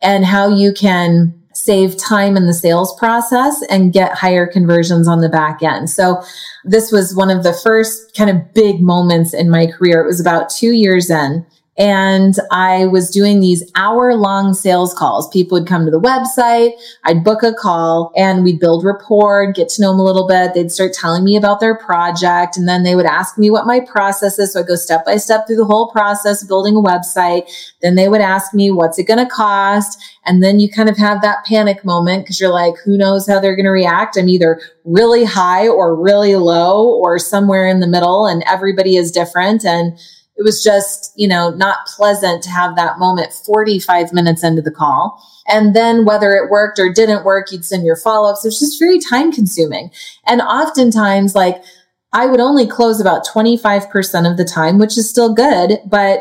and how you can save time in the sales process and get higher conversions on the back end. So this was one of the first kind of big moments in my career. It was about 2 years in. And I was doing these hour-long sales calls. People would come to the website, I'd book a call, and we'd build rapport, get to know them a little bit. They'd start telling me about their project, and then they would ask me what my process is. So I'd go step by step through the whole process, building a website. Then they would ask me, what's it going to cost? And then you kind of have that panic moment because you're like, who knows how they're going to react? I'm either really high or really low or somewhere in the middle, and everybody is different. And it was just, you know, not pleasant to have that moment 45 minutes into the call. And then whether it worked or didn't work, you'd send your follow-ups. It was just very time consuming. And oftentimes, like, I would only close about 25% of the time, which is still good. But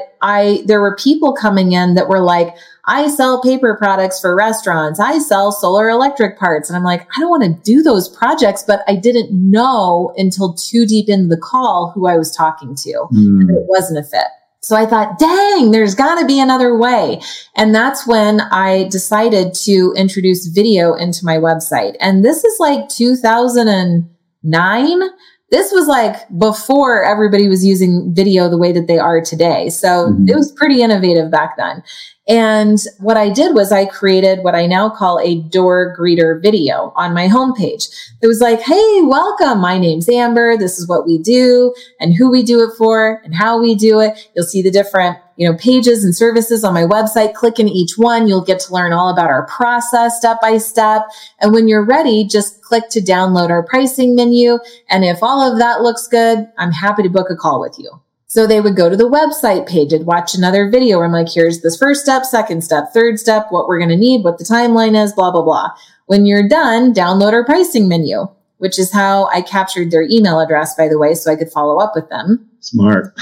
there were people coming in that were like, I sell paper products for restaurants. I sell solar electric parts. And I'm like, I don't want to do those projects, but I didn't know until too deep into the call who I was talking to. And it wasn't a fit. So I thought, dang, there's got to be another way. And that's when I decided to introduce video into my website. And this is like 2009. This was like before everybody was using video the way that they are today. So it was pretty innovative back then. And what I did was I created what I now call a door greeter video on my homepage. It was like, hey, welcome. My name's Amber. This is what we do and who we do it for and how we do it. You'll see the different, you know, pages and services on my website. Click in each one. You'll get to learn all about our process step by step. And when you're ready, just click to download our pricing menu. And if all of that looks good, I'm happy to book a call with you. So they would go to the website page and watch another video where I'm like, here's this first step, second step, third step, what we're going to need, what the timeline is, blah, blah, blah. When you're done, download our pricing menu, which is how I captured their email address, by the way, so I could follow up with them. Smart.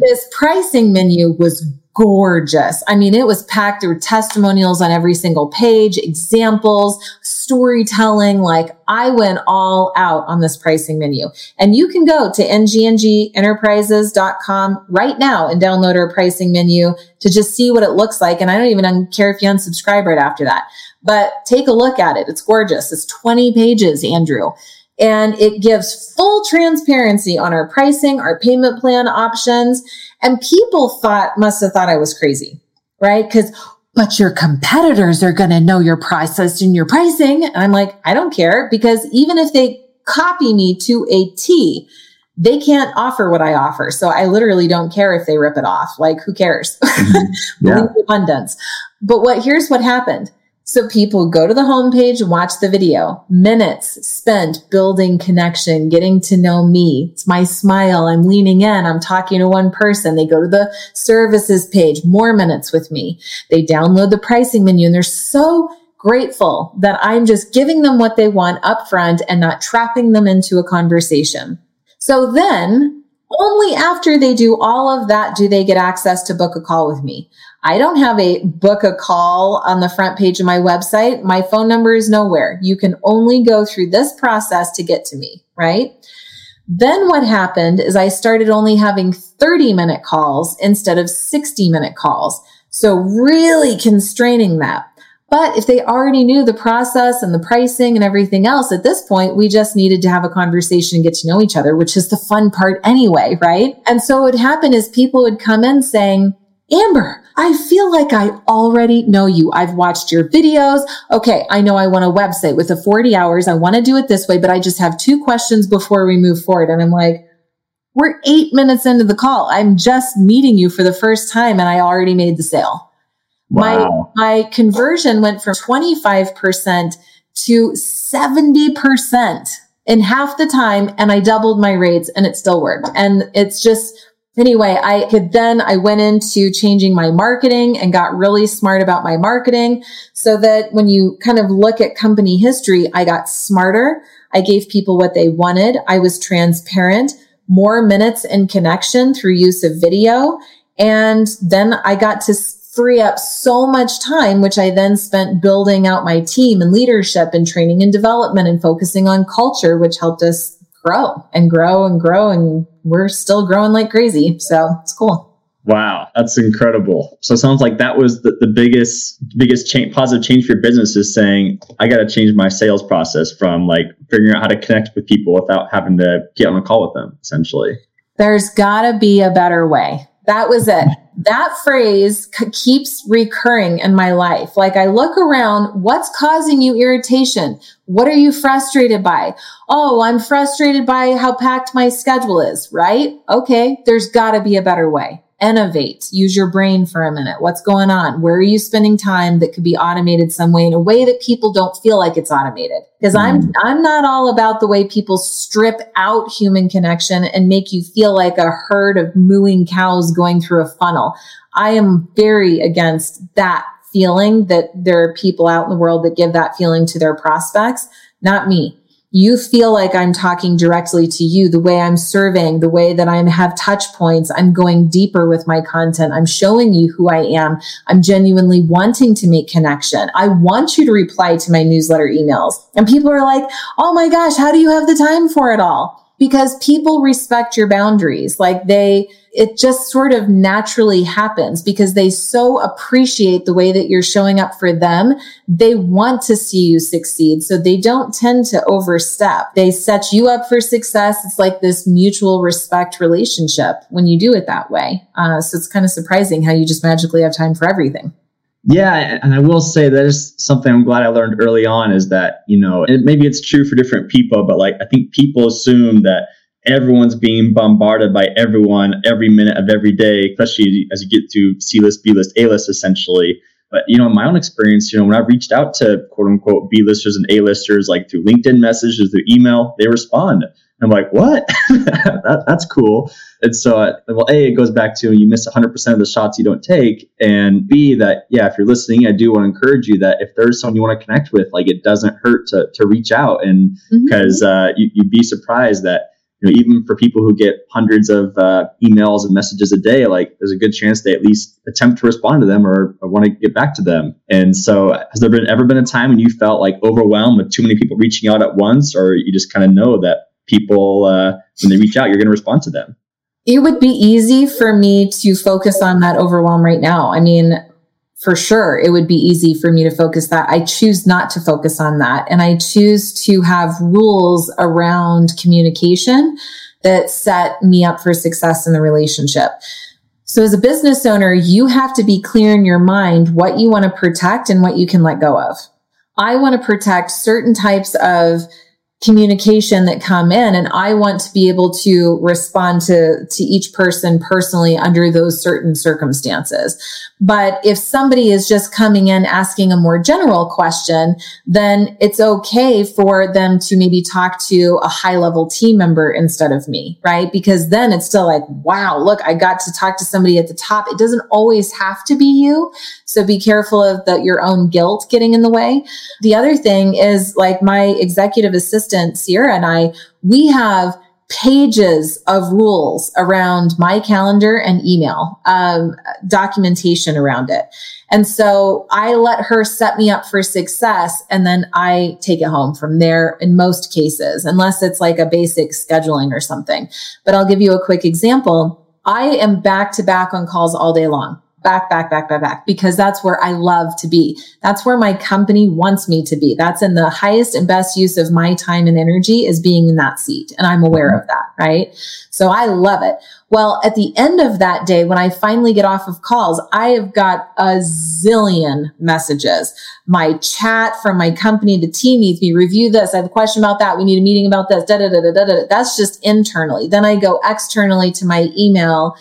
This pricing menu was gorgeous. I mean, it was packed. There were testimonials on every single page, examples, storytelling. Like, I went all out on this pricing menu. And you can go to ngngenterprises.com right now and download our pricing menu to just see what it looks like. And I don't even care if you unsubscribe right after that, but take a look at it. It's gorgeous. It's 20 pages, Andrew. And it gives full transparency on our pricing, our payment plan options. And people must have thought I was crazy, right? Because, but your competitors are going to know your process and your pricing. And I'm like, I don't care, because even if they copy me to a T, they can't offer what I offer. So I literally don't care if they rip it off. Like, who cares? Abundance. But here's what happened. So people go to the homepage and watch the video. Minutes spent building connection, getting to know me. It's my smile. I'm leaning in. I'm talking to one person. They go to the services page, more minutes with me. They download the pricing menu, and they're so grateful that I'm just giving them what they want up front and not trapping them into a conversation. So then only after they do all of that do they get access to book a call with me. I don't have a book a call on the front page of my website. My phone number is nowhere. You can only go through this process to get to me, right? Then what happened is I started only having 30-minute calls instead of 60-minute calls. So really constraining that. But if they already knew the process and the pricing and everything else, at this point, we just needed to have a conversation and get to know each other, which is the fun part anyway, right? And so what happened is people would come in saying, Amber, I feel like I already know you. I've watched your videos. Okay, I know I want a website with the 40 hours. I want to do it this way, but I just have two questions before we move forward. And I'm like, We're 8 minutes into the call. I'm just meeting you for the first time and I already made the sale. Wow. My conversion went from 25% to 70% in half the time. And I doubled my rates and it still worked. And it's just, anyway, I went into changing my marketing and got really smart about my marketing so that when you kind of look at company history, I got smarter. I gave people what they wanted. I was transparent, more minutes in connection through use of video. And then I got to free up so much time, which I then spent building out my team and leadership and training and development and focusing on culture, which helped us grow and grow and grow, and we're still growing like crazy. So it's cool. Wow. That's incredible. So it sounds like that was the biggest change, positive change for your business is saying, I got to change my sales process from like figuring out how to connect with people without having to get on a call with them, essentially. There's gotta be a better way. That was it. That phrase keeps recurring in my life. Like I look around, what's causing you irritation? What are you frustrated by? Oh, I'm frustrated by how packed my schedule is, right? Okay, there's got to be a better way. Innovate. Use your brain for a minute. What's going on? Where are you spending time that could be automated some way in a way that people don't feel like it's automated? Because I'm not all about the way people strip out human connection and make you feel like a herd of mooing cows going through a funnel. I am very against that feeling that there are people out in the world that give that feeling to their prospects. Not me. You feel like I'm talking directly to you, the way I'm serving, the way that I have touch points. I'm going deeper with my content. I'm showing you who I am. I'm genuinely wanting to make connection. I want you to reply to my newsletter emails. And people are like, oh my gosh, how do you have the time for it all? Because people respect your boundaries. Like it just sort of naturally happens because they so appreciate the way that you're showing up for them. They want to see you succeed. So they don't tend to overstep. They set you up for success. It's like this mutual respect relationship when you do it that way. So it's kind of surprising how you just magically have time for everything. Yeah. And I will say there's something I'm glad I learned early on is that, you know, and maybe it's true for different people, but like, I think people assume that everyone's being bombarded by everyone every minute of every day, especially as you get to C-list, B-list, A-list, essentially. But, you know, in my own experience, you know, when I reached out to quote unquote B-listers and A-listers, like through LinkedIn messages, through email, they respond. I'm like, what? That's cool. And so, well, A, it goes back to you miss 100% of the shots you don't take. And B, that, yeah, if you're listening, I do want to encourage you that if there's someone you want to connect with, like it doesn't hurt to reach out. And because you'd be surprised that, you know, even for people who get hundreds of emails and messages a day, like there's a good chance they at least attempt to respond to them or want to get back to them. And so has there ever been a time when you felt like overwhelmed with too many people reaching out at once, or you just kind of know that people, when they reach out, you're going to respond to them? It would be easy for me to focus on that overwhelm right now. I mean, for sure, it would be easy for me to focus that. I choose not to focus on that. And I choose to have rules around communication that set me up for success in the relationship. So as a business owner, you have to be clear in your mind what you want to protect and what you can let go of. I want to protect certain types of communication that come in, and I want to be able to respond to each person personally under those certain circumstances. But if somebody is just coming in asking a more general question, then it's okay for them to maybe talk to a high level team member instead of me, right? Because then it's still like, wow, look, I got to talk to somebody at the top. It doesn't always have to be you. So be careful of your own guilt getting in the way. The other thing is, like, my executive assistant Sierra and I, we have pages of rules around my calendar and email, documentation around it. And so I let her set me up for success, and then I take it home from there in most cases, unless it's like a basic scheduling or something. But I'll give you a quick example. I am back to back on calls all day long. back, because that's where I love to be. That's where my company wants me to be. That's in the highest and best use of my time and energy is being in that seat. And I'm aware of that, right? So I love it. Well, at the end of that day, when I finally get off of calls, I have got a zillion messages. My chat from my company to team needs me, review this. I have a question about that. We need a meeting about this. That's just internally. Then I go externally to my email,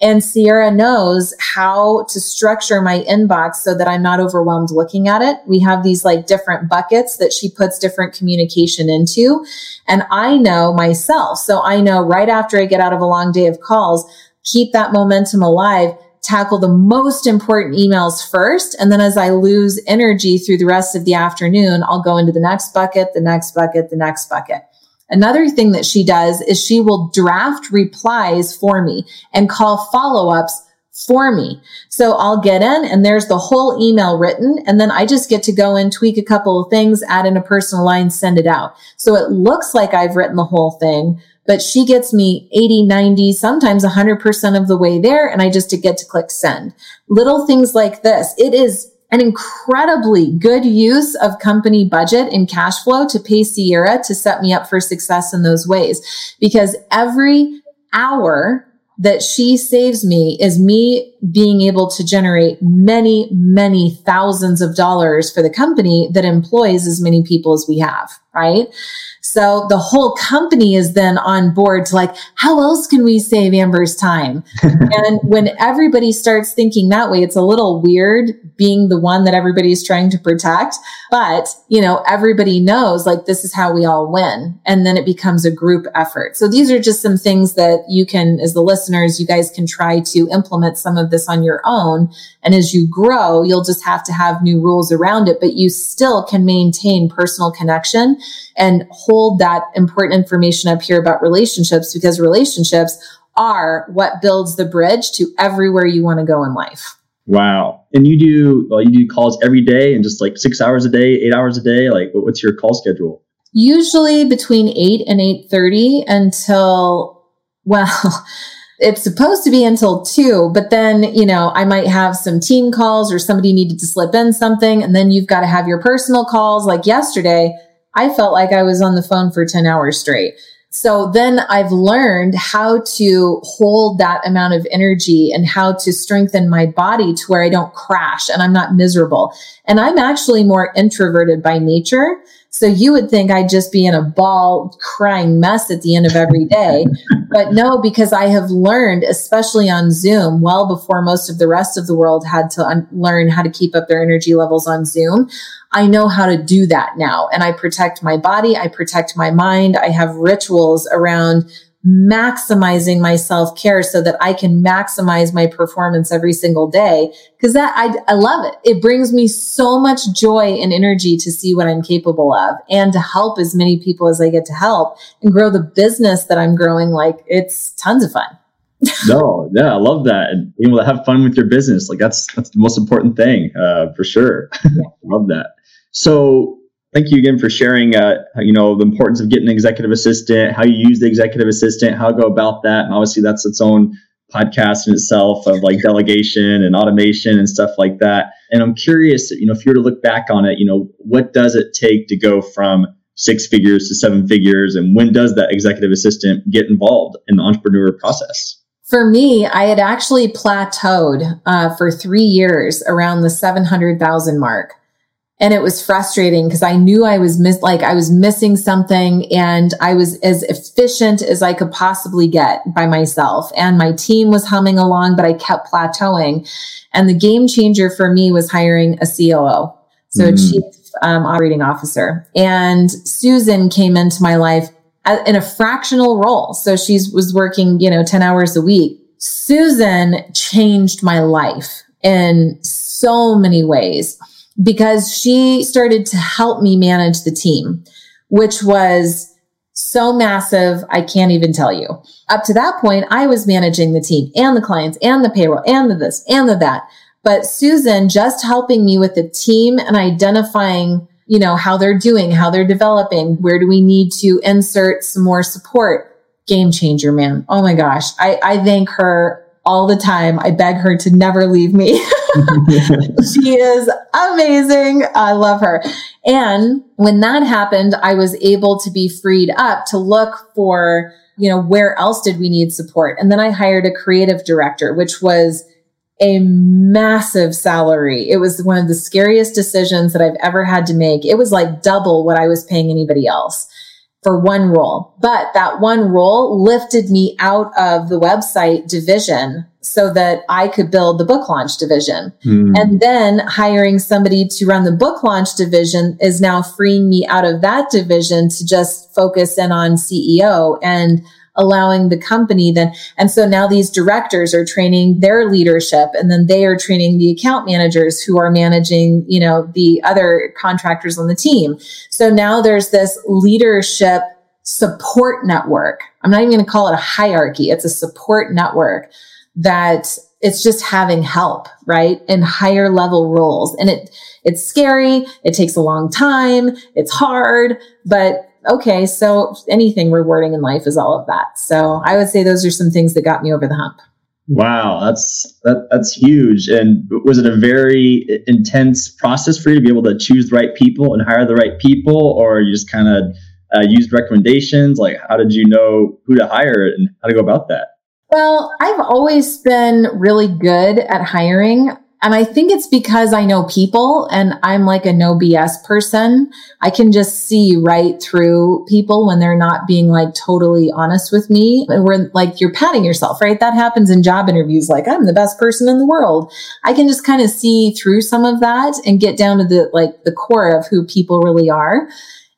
and Sierra knows how to structure my inbox so that I'm not overwhelmed looking at it. We have these like different buckets that she puts different communication into. And I know myself. So I know right after I get out of a long day of calls, keep that momentum alive, tackle the most important emails first. And then as I lose energy through the rest of the afternoon, I'll go into the next bucket, the next bucket, the next bucket. Another thing that she does is she will draft replies for me and call follow-ups for me. So I'll get in and there's the whole email written. And then I just get to go and tweak a couple of things, add in a personal line, send it out. So it looks like I've written the whole thing, but she gets me 80, 90, sometimes 100% of the way there. And I just get to click send. Little things like this. It is an incredibly good use of company budget and cash flow to pay Sierra to set me up for success in those ways, because every hour that she saves me is me being able to generate many, many thousands of dollars for the company that employs as many people as we have, right? So the whole company is then on board to like, how else can we save Amber's time? And when everybody starts thinking that way, it's a little weird being the one that everybody's trying to protect. But, you know, everybody knows like this is how we all win. And then it becomes a group effort. So these are just some things that you can, as the listeners, you guys can try to implement some of this on your own. And as you grow, you'll just have to have new rules around it, but you still can maintain personal connection and hold that important information up here about relationships, because relationships are what builds the bridge to everywhere you want to go in life. Wow. And you do calls every day and just like 6 hours a day, 8 hours a day. Like what's your call schedule? Usually between 8 and 8:30 until, well, it's supposed to be until 2, but then, you know, I might have some team calls or somebody needed to slip in something. And then you've got to have your personal calls. Like yesterday, I felt like I was on the phone for 10 hours straight. So then I've learned how to hold that amount of energy and how to strengthen my body to where I don't crash and I'm not miserable. And I'm actually more introverted by nature. So you would think I'd just be in a ball crying mess at the end of every day. But no, because I have learned, especially on Zoom, well before most of the rest of the world had to learn how to keep up their energy levels on Zoom. I know how to do that now. And I protect my body. I protect my mind. I have rituals around maximizing my self-care so that I can maximize my performance every single day. Cause that I love it. It brings me so much joy and energy to see what I'm capable of and to help as many people as I get to help and grow the business that I'm growing. Like it's tons of fun. Yeah, I love that. And being able to have fun with your business. Like that's the most important thing for sure. Love that. So thank you again for sharing, the importance of getting an executive assistant, how you use the executive assistant, how to go about that. And obviously that's its own podcast in itself of like delegation and automation and stuff like that. And I'm curious, if you were to look back on it, what does it take to go from 6 figures to 7 figures? And when does that executive assistant get involved in the entrepreneur process? For me, I had actually plateaued for 3 years around the 700,000 mark. And it was frustrating because I knew I was missing something, and I was as efficient as I could possibly get by myself. And my team was humming along, but I kept plateauing. And the game changer for me was hiring a COO, so a chief operating officer. And Susan came into my life in a fractional role. So she was working, 10 hours a week. Susan changed my life in so many ways, because she started to help me manage the team, which was so massive, I can't even tell you. Up to that point, I was managing the team and the clients and the payroll and the this and the that. But Susan just helping me with the team and identifying, how they're doing, how they're developing, where do we need to insert some more support? Game changer, man. Oh my gosh. I thank her all the time. I beg her to never leave me. She is amazing. I love her. And when that happened, I was able to be freed up to look for, you know, where else did we need support? And then I hired a creative director, which was a massive salary. It was one of the scariest decisions that I've ever had to make. It was like double what I was paying anybody else for one role. But that one role lifted me out of the website division so that I could build the book launch division. And then hiring somebody to run the book launch division is now freeing me out of that division to just focus in on CEO and allowing the company then. And so now these directors are training their leadership, and then they are training the account managers who are managing, you know, the other contractors on the team. So now there's this leadership support network. I'm not even going to call it a hierarchy. It's a support network that it's just having help, right? In higher level roles. And it's scary. It takes a long time. It's hard, but okay, so anything rewarding in life is all of that. So I would say those are some things that got me over the hump. Wow, that's huge. And was it a very intense process for you to be able to choose the right people and hire the right people, or you just kind of used recommendations? Like, how did you know who to hire and how to go about that? Well, I've always been really good at hiring. And I think it's because I know people, and I'm like a no BS person. I can just see right through people when they're not being like totally honest with me. And we're like, you're patting yourself, right? That happens in job interviews. Like, I'm the best person in the world. I can just kind of see through some of that and get down to the, like, the core of who people really are.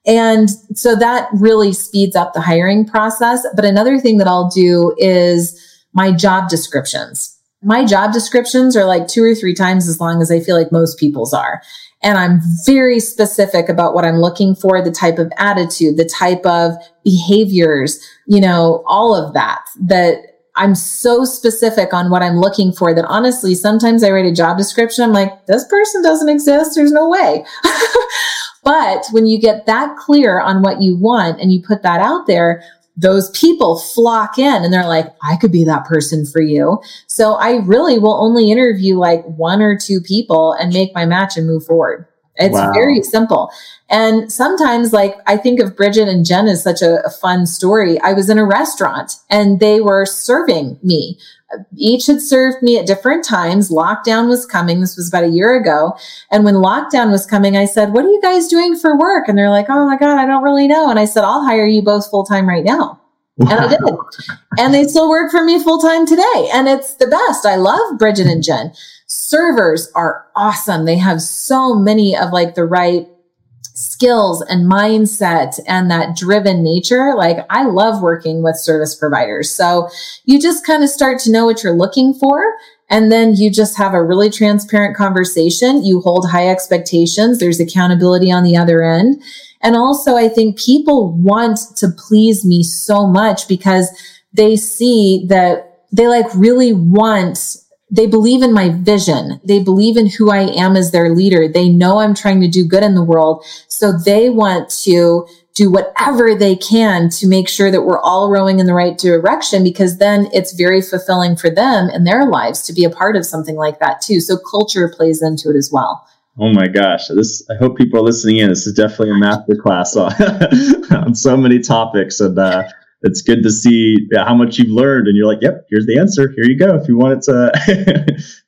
And so that really speeds up the hiring process. But another thing that I'll do is my job descriptions. My job descriptions are like 2 or 3 times as long as I feel like most people's are. And I'm very specific about what I'm looking for, the type of attitude, the type of behaviors, you know, all of that, that I'm so specific on what I'm looking for that honestly, sometimes I write a job description. I'm like, this person doesn't exist. There's no way. But when you get that clear on what you want and you put that out there, those people flock in and they're like, I could be that person for you. So I really will only interview like 1 or 2 people and make my match and move forward. It's very simple. And sometimes, like, I think of Bridget and Jen as such a fun story. I was in a restaurant and they were serving me. Each had served me at different times. Lockdown was coming. This was about a year ago. And when lockdown was coming, I said, what are you guys doing for work? And they're like, oh my God, I don't really know. And I said, I'll hire you both full-time right now. Wow. And I did. And they still work for me full-time today. And it's the best. I love Bridget and Jen. Servers are awesome. They have so many of like the right skills and mindset and that driven nature. Like, I love working with service providers. So you just kind of start to know what you're looking for. And then you just have a really transparent conversation. You hold high expectations. There's accountability on the other end. And also, I think people want to please me so much because they see that they like really want, they believe in my vision. They believe in who I am as their leader. They know I'm trying to do good in the world. So they want to do whatever they can to make sure that we're all rowing in the right direction, because then it's very fulfilling for them in their lives to be a part of something like that too. So culture plays into it as well. Oh my gosh. I hope people are listening in. This is definitely a masterclass on so many topics. And it's good to see how much you've learned, and you're like, yep, here's the answer. Here you go. If you want it to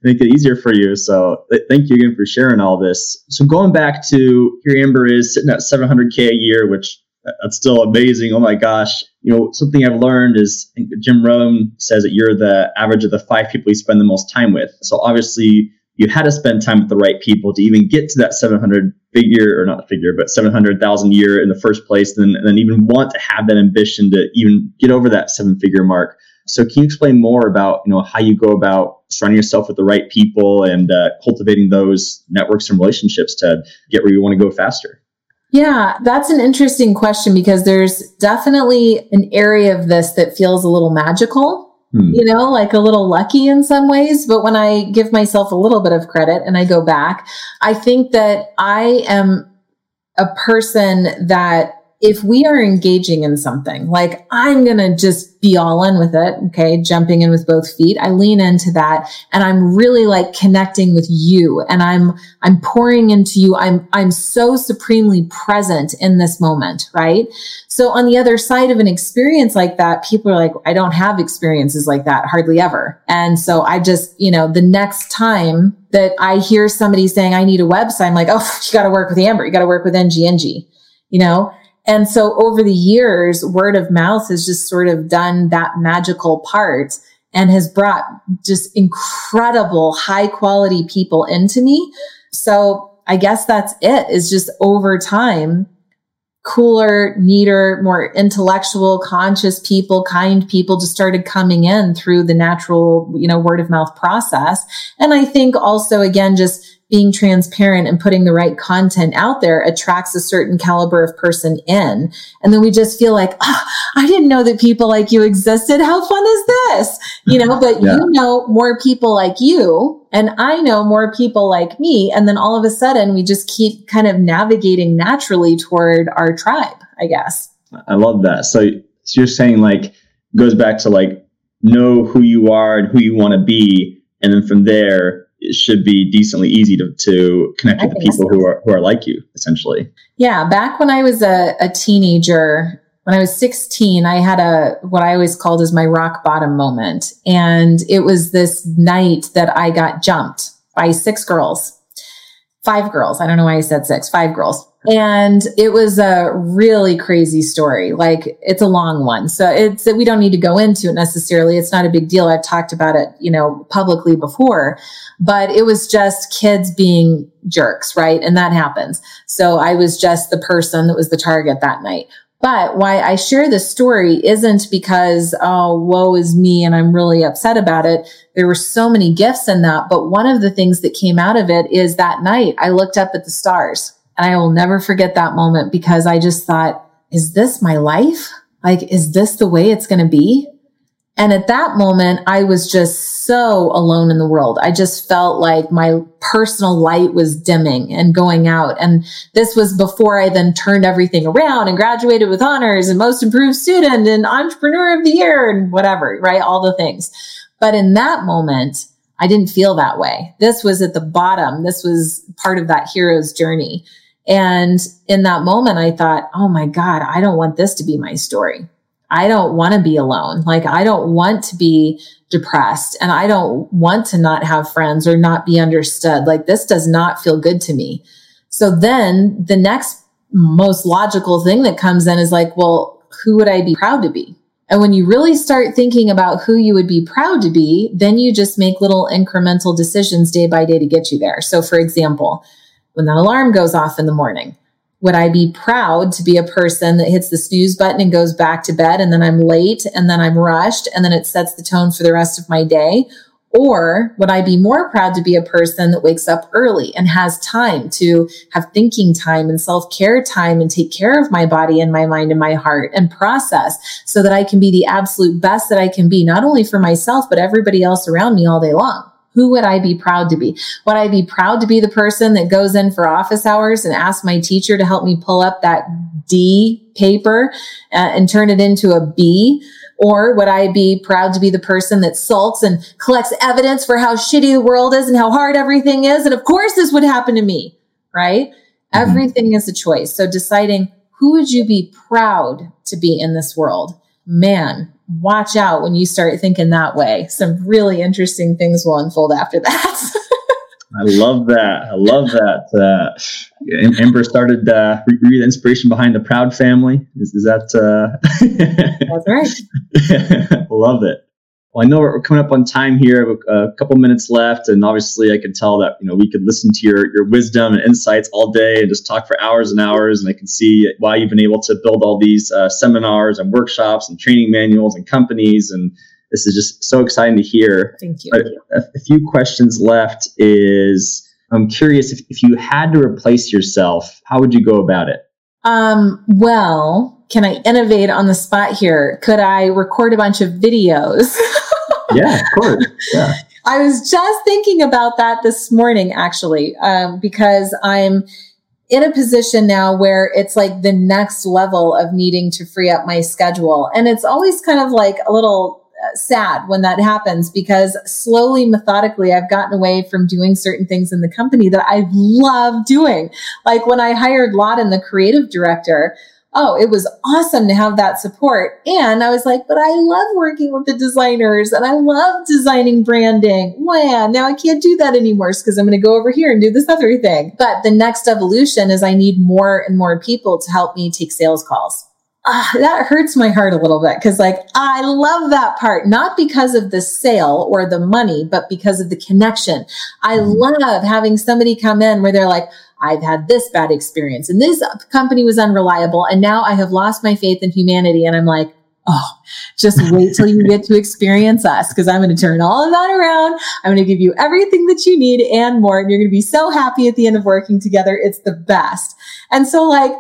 make it easier for you. So thank you again for sharing all this. So going back to here, Amber is sitting at $700K a year, which that's still amazing. Oh my gosh. You know, something I've learned is, I think Jim Rohn says that you're the average of the 5 people you spend the most time with. So obviously you had to spend time with the right people to even get to that 700,000 year in the first place, and then even want to have that ambition to even get over that 7-figure mark. So can you explain more about, you know, how you go about surrounding yourself with the right people and cultivating those networks and relationships to get where you want to go faster? Yeah, that's an interesting question, because there's definitely an area of this that feels a little magical. You know, like a little lucky in some ways. But when I give myself a little bit of credit and I go back, I think that I am a person that if we are engaging in something, like I'm going to just be all in with it, okay, jumping in with both feet, I lean into that and I'm really like connecting with you and I'm pouring into you. I'm so supremely present in this moment, right? So on the other side of an experience like that, people are like, I don't have experiences like that hardly ever. And so I just, you know, the next time that I hear somebody saying, I need a website, I'm like, oh, you got to work with Amber, you got to work with NGNG, you know? And so over the years, word of mouth has just sort of done that magical part and has brought just incredible high quality people into me. So I guess that's it, is just over time, cooler, neater, more intellectual, conscious people, kind people just started coming in through the natural, you know, word of mouth process. And I think also, again, just being transparent and putting the right content out there attracts a certain caliber of person in. And then we just feel like, oh, I didn't know that people like you existed. How fun is this? You know, but yeah. You know more people like you and I know more people like me. And then all of a sudden we just keep kind of navigating naturally toward our tribe, I guess. I love that. So you're saying like, goes back to like, know who you are and who you want to be. And then from there, it should be decently easy to connect with the people who are like you, essentially. Yeah. Back when I was a teenager, when I was 16, I had what I always called as my rock bottom moment. And it was this night that I got jumped by five girls. I don't know why I said six, five girls. And it was a really crazy story. Like, it's a long one. So we don't need to go into it necessarily. It's not a big deal. I've talked about it, you know, publicly before, but it was just kids being jerks, right? And that happens. So I was just the person that was the target that night. But why I share this story isn't because, oh, woe is me and I'm really upset about it. There were so many gifts in that. But one of the things that came out of it is that night I looked up at the stars. And I will never forget that moment because I just thought, is this my life? Like, is this the way it's going to be? And at that moment, I was just so alone in the world. I just felt like my personal light was dimming and going out. And this was before I then turned everything around and graduated with honors and most improved student and entrepreneur of the year and whatever, right? All the things. But in that moment, I didn't feel that way. This was at the bottom. This was part of that hero's journey. And in that moment, I thought, oh my God, I don't want this to be my story. I don't want to be alone. Like, I don't want to be depressed and I don't want to not have friends or not be understood. Like, this does not feel good to me. So then the next most logical thing that comes in is like, well, who would I be proud to be? And when you really start thinking about who you would be proud to be, then you just make little incremental decisions day by day to get you there. So for example, when the alarm goes off in the morning, would I be proud to be a person that hits the snooze button and goes back to bed and then I'm late and then I'm rushed and then it sets the tone for the rest of my day? Or would I be more proud to be a person that wakes up early and has time to have thinking time and self-care time and take care of my body and my mind and my heart and process so that I can be the absolute best that I can be, not only for myself, but everybody else around me all day long? Who would I be proud to be? Would I be proud to be the person that goes in for office hours and asks my teacher to help me pull up that D paper and turn it into a B? Or would I be proud to be the person that sulks and collects evidence for how shitty the world is and how hard everything is? And of course this would happen to me, right? Mm-hmm. Everything is a choice. So deciding who would you be proud to be in this world? Man, watch out when you start thinking that way. Some really interesting things will unfold after that. I love that. Amber started read inspiration behind the Proud Family. Is that? That's right. Love it. Well, I know we're coming up on time here. A couple minutes left, and obviously, I can tell that we could listen to your wisdom and insights all day, and just talk for hours and hours. And I can see why you've been able to build all these seminars and workshops and training manuals and companies. And this is just so exciting to hear. Thank you. A few questions left is, I'm curious if you had to replace yourself, how would you go about it? Well, can I innovate on the spot here? Could I record a bunch of videos? Yeah, of course. Yeah. I was just thinking about that this morning, actually, because I'm in a position now where it's like the next level of needing to free up my schedule. And it's always kind of like a little sad when that happens, because slowly, methodically, I've gotten away from doing certain things in the company that I love doing. Like when I hired Lawton, the creative director, oh, it was awesome to have that support. And I was like, but I love working with the designers and I love designing branding. Wow, now I can't do that anymore because I'm going to go over here and do this other thing. But the next evolution is I need more and more people to help me take sales calls. That hurts my heart a little bit because like, I love that part, not because of the sale or the money, but because of the connection. I love having somebody come in where they're like, I've had this bad experience and this company was unreliable. And now I have lost my faith in humanity. And I'm like, oh, just wait till you get to experience us, because I'm going to turn all of that around. I'm going to give you everything that you need and more. And you're going to be so happy at the end of working together. It's the best. And so like,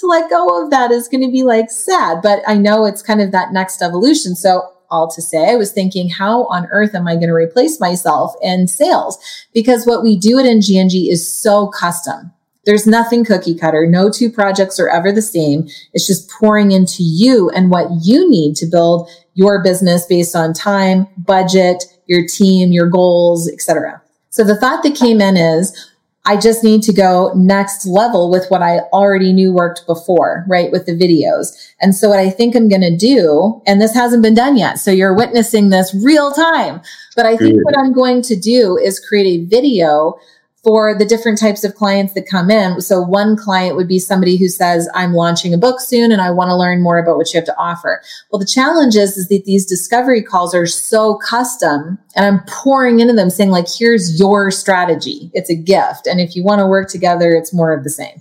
to let go of that is going to be like sad, but I know it's kind of that next evolution. So all to say, I was thinking, how on earth am I going to replace myself in sales? Because what we do at NGNG is so custom. There's nothing cookie cutter. No two projects are ever the same. It's just pouring into you and what you need to build your business based on time, budget, your team, your goals, etc. So the thought that came in is, I just need to go next level with what I already knew worked before, right? With the videos. And so what I think I'm going to do, and this hasn't been done yet, so you're witnessing this real time, but I think what I'm going to do is create a video for the different types of clients that come in. So one client would be somebody who says, I'm launching a book soon and I want to learn more about what you have to offer. Well, the challenge is that these discovery calls are so custom and I'm pouring into them saying like, here's your strategy. It's a gift. And if you want to work together, it's more of the same.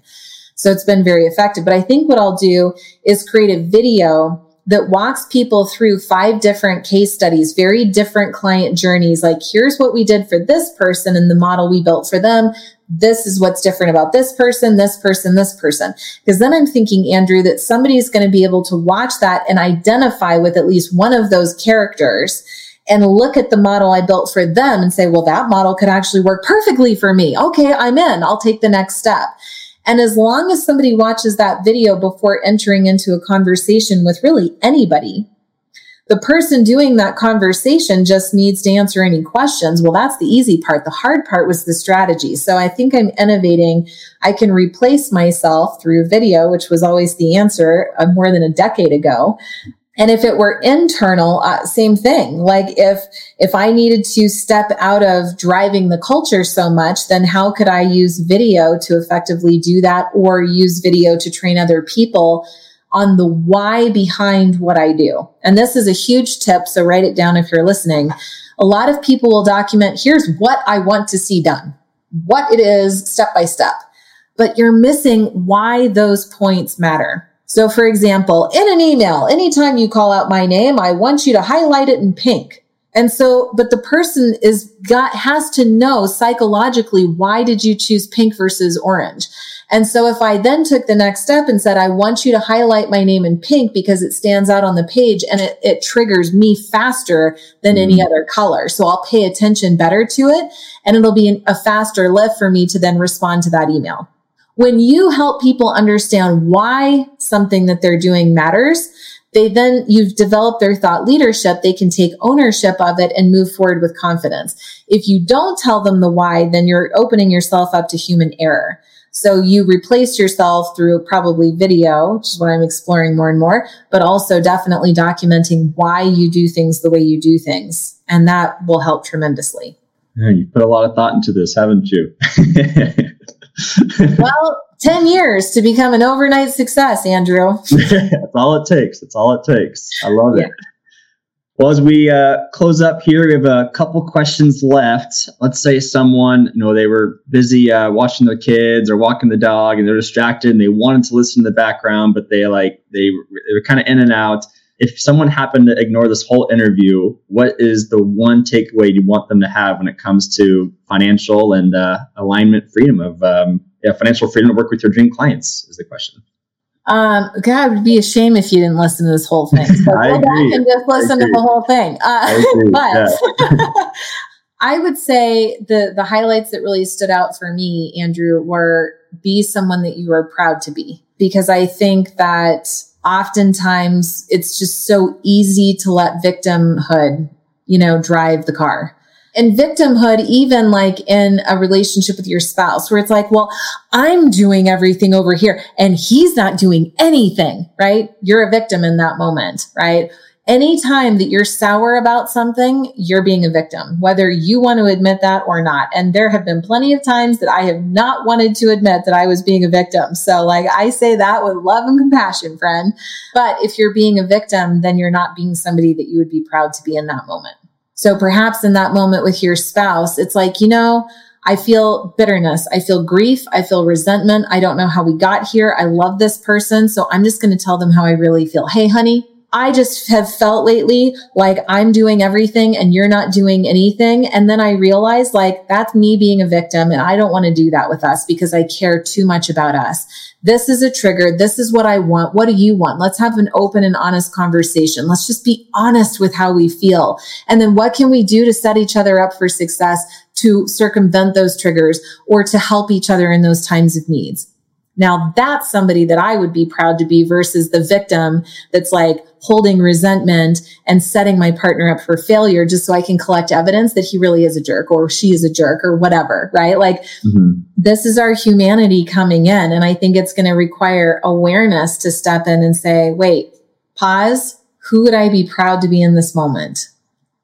So it's been very effective. But I think what I'll do is create a video that walks people through 5 different case studies, very different client journeys. Like, here's what we did for this person and the model we built for them. This is what's different about this person, this person, this person. Because then I'm thinking, Andrew, that somebody's going to be able to watch that and identify with at least one of those characters and look at the model I built for them and say, well, that model could actually work perfectly for me. Okay, I'm in. I'll take the next step. And as long as somebody watches that video before entering into a conversation with really anybody, the person doing that conversation just needs to answer any questions. Well, that's the easy part. The hard part was the strategy. So I think I'm innovating. I can replace myself through video, which was always the answer more than a decade ago. And if it were internal, same thing. Like if I needed to step out of driving the culture so much, then how could I use video to effectively do that, or use video to train other people on the why behind what I do? And this is a huge tip. So write it down if you're listening. A lot of people will document, here's what I want to see done, what it is step by step, but you're missing why those points matter. So for example, in an email, anytime you call out my name, I want you to highlight it in pink. And so, but the person has to know psychologically, why did you choose pink versus orange? And so if I then took the next step and said, I want you to highlight my name in pink because it stands out on the page and it triggers me faster than any other color. So I'll pay attention better to it and it'll be a faster lift for me to then respond to that email. When you help people understand why something that they're doing matters, you've developed their thought leadership. They can take ownership of it and move forward with confidence. If you don't tell them the why, then you're opening yourself up to human error. So you replace yourself through probably video, which is what I'm exploring more and more, but also definitely documenting why you do things the way you do things. And that will help tremendously. Yeah, you put a lot of thought into this, haven't you? Well, 10 years to become an overnight success, Andrew. That's all it takes. That's all it takes. I love it. Well, as we close up here, we have a couple questions left. Let's say someone, they were busy watching their kids or walking the dog and they're distracted and they wanted to listen in the background, but they were kind of in and out. If someone happened to ignore this whole interview, what is the one takeaway you want them to have when it comes to financial and alignment, freedom of financial freedom to work with your dream clients? Is the question. God, it would be a shame if you didn't listen to this whole thing. So I agree. Back and just listen to the whole thing. But I would say the highlights that really stood out for me, Andrew, were be someone that you are proud to be, because I think that oftentimes it's just so easy to let victimhood, drive the car. And victimhood, even like in a relationship with your spouse, where it's like, well, I'm doing everything over here and he's not doing anything, right? You're a victim in that moment, right? Anytime that you're sour about something, you're being a victim, whether you want to admit that or not. And there have been plenty of times that I have not wanted to admit that I was being a victim. So like I say that with love and compassion, friend. But if you're being a victim, then you're not being somebody that you would be proud to be in that moment. So perhaps in that moment with your spouse, it's like, I feel bitterness. I feel grief. I feel resentment. I don't know how we got here. I love this person. So I'm just going to tell them how I really feel. Hey, honey, I just have felt lately like I'm doing everything and you're not doing anything. And then I realized like that's me being a victim and I don't want to do that with us because I care too much about us. This is a trigger. This is what I want. What do you want? Let's have an open and honest conversation. Let's just be honest with how we feel. And then what can we do to set each other up for success to circumvent those triggers or to help each other in those times of needs? Now that's somebody that I would be proud to be versus the victim that's like holding resentment and setting my partner up for failure just so I can collect evidence that he really is a jerk or she is a jerk or whatever, right? Like This is our humanity coming in. And I think it's going to require awareness to step in and say, wait, pause. Who would I be proud to be in this moment?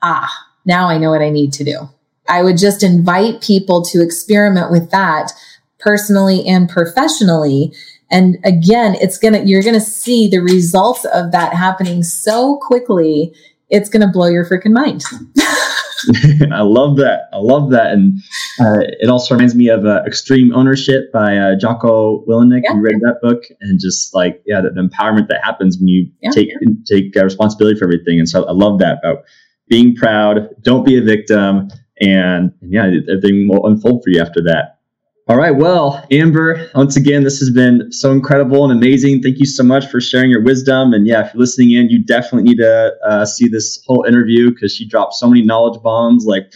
Now I know what I need to do. I would just invite people to experiment with that personally and professionally. And again, you're going to see the results of that happening so quickly. It's going to blow your freaking mind. I love that. And it also reminds me of Extreme Ownership by Jocko Willink. Yeah. You read that book and just like, the empowerment that happens when you take responsibility for everything. And so I love that about being proud. Don't be a victim. And everything will unfold for you after that. All right. Well, Amber, once again, this has been so incredible and amazing. Thank you so much for sharing your wisdom. And if you're listening in, you definitely need to see this whole interview because she dropped so many knowledge bombs like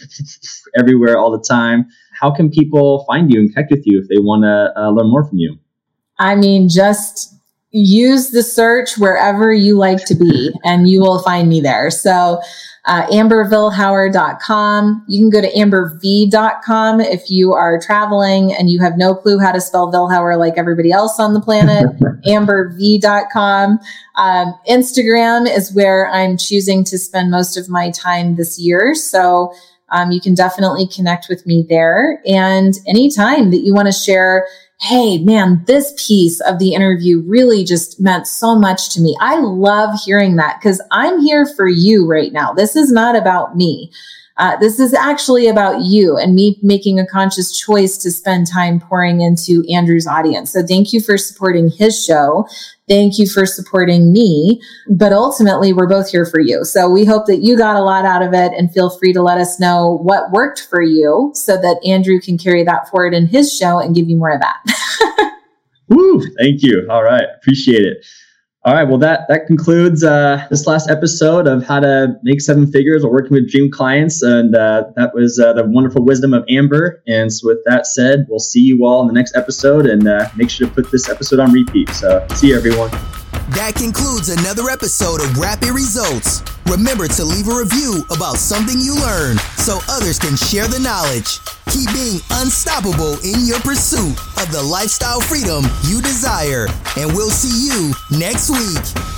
everywhere all the time. How can people find you and connect with you if they want to learn more from you? Just use the search wherever you like to be and you will find me there. So ambervilhauer.com. You can go to amberv.com if you are traveling and you have no clue how to spell Vilhauer like everybody else on the planet. amberv.com. Instagram is where I'm choosing to spend most of my time this year. So you can definitely connect with me there. And anytime that you want to share, hey, man, this piece of the interview really just meant so much to me. I love hearing that because I'm here for you right now. This is not about me. This is actually about you and me making a conscious choice to spend time pouring into Andrew's audience. So thank you for supporting his show. Thank you for supporting me. But ultimately, we're both here for you. So we hope that you got a lot out of it and feel free to let us know what worked for you so that Andrew can carry that forward in his show and give you more of that. Woo! Thank you. All right. Appreciate it. All right. Well, that concludes this last episode of How to Make Seven Figures or Working with Dream Clients. And that was the wonderful wisdom of Amber. And so with that said, we'll see you all in the next episode and make sure to put this episode on repeat. So see you, everyone. That concludes another episode of Rapid Results. Remember to leave a review about something you learned so others can share the knowledge. Keep being unstoppable in your pursuit of the lifestyle freedom you desire. And we'll see you next week.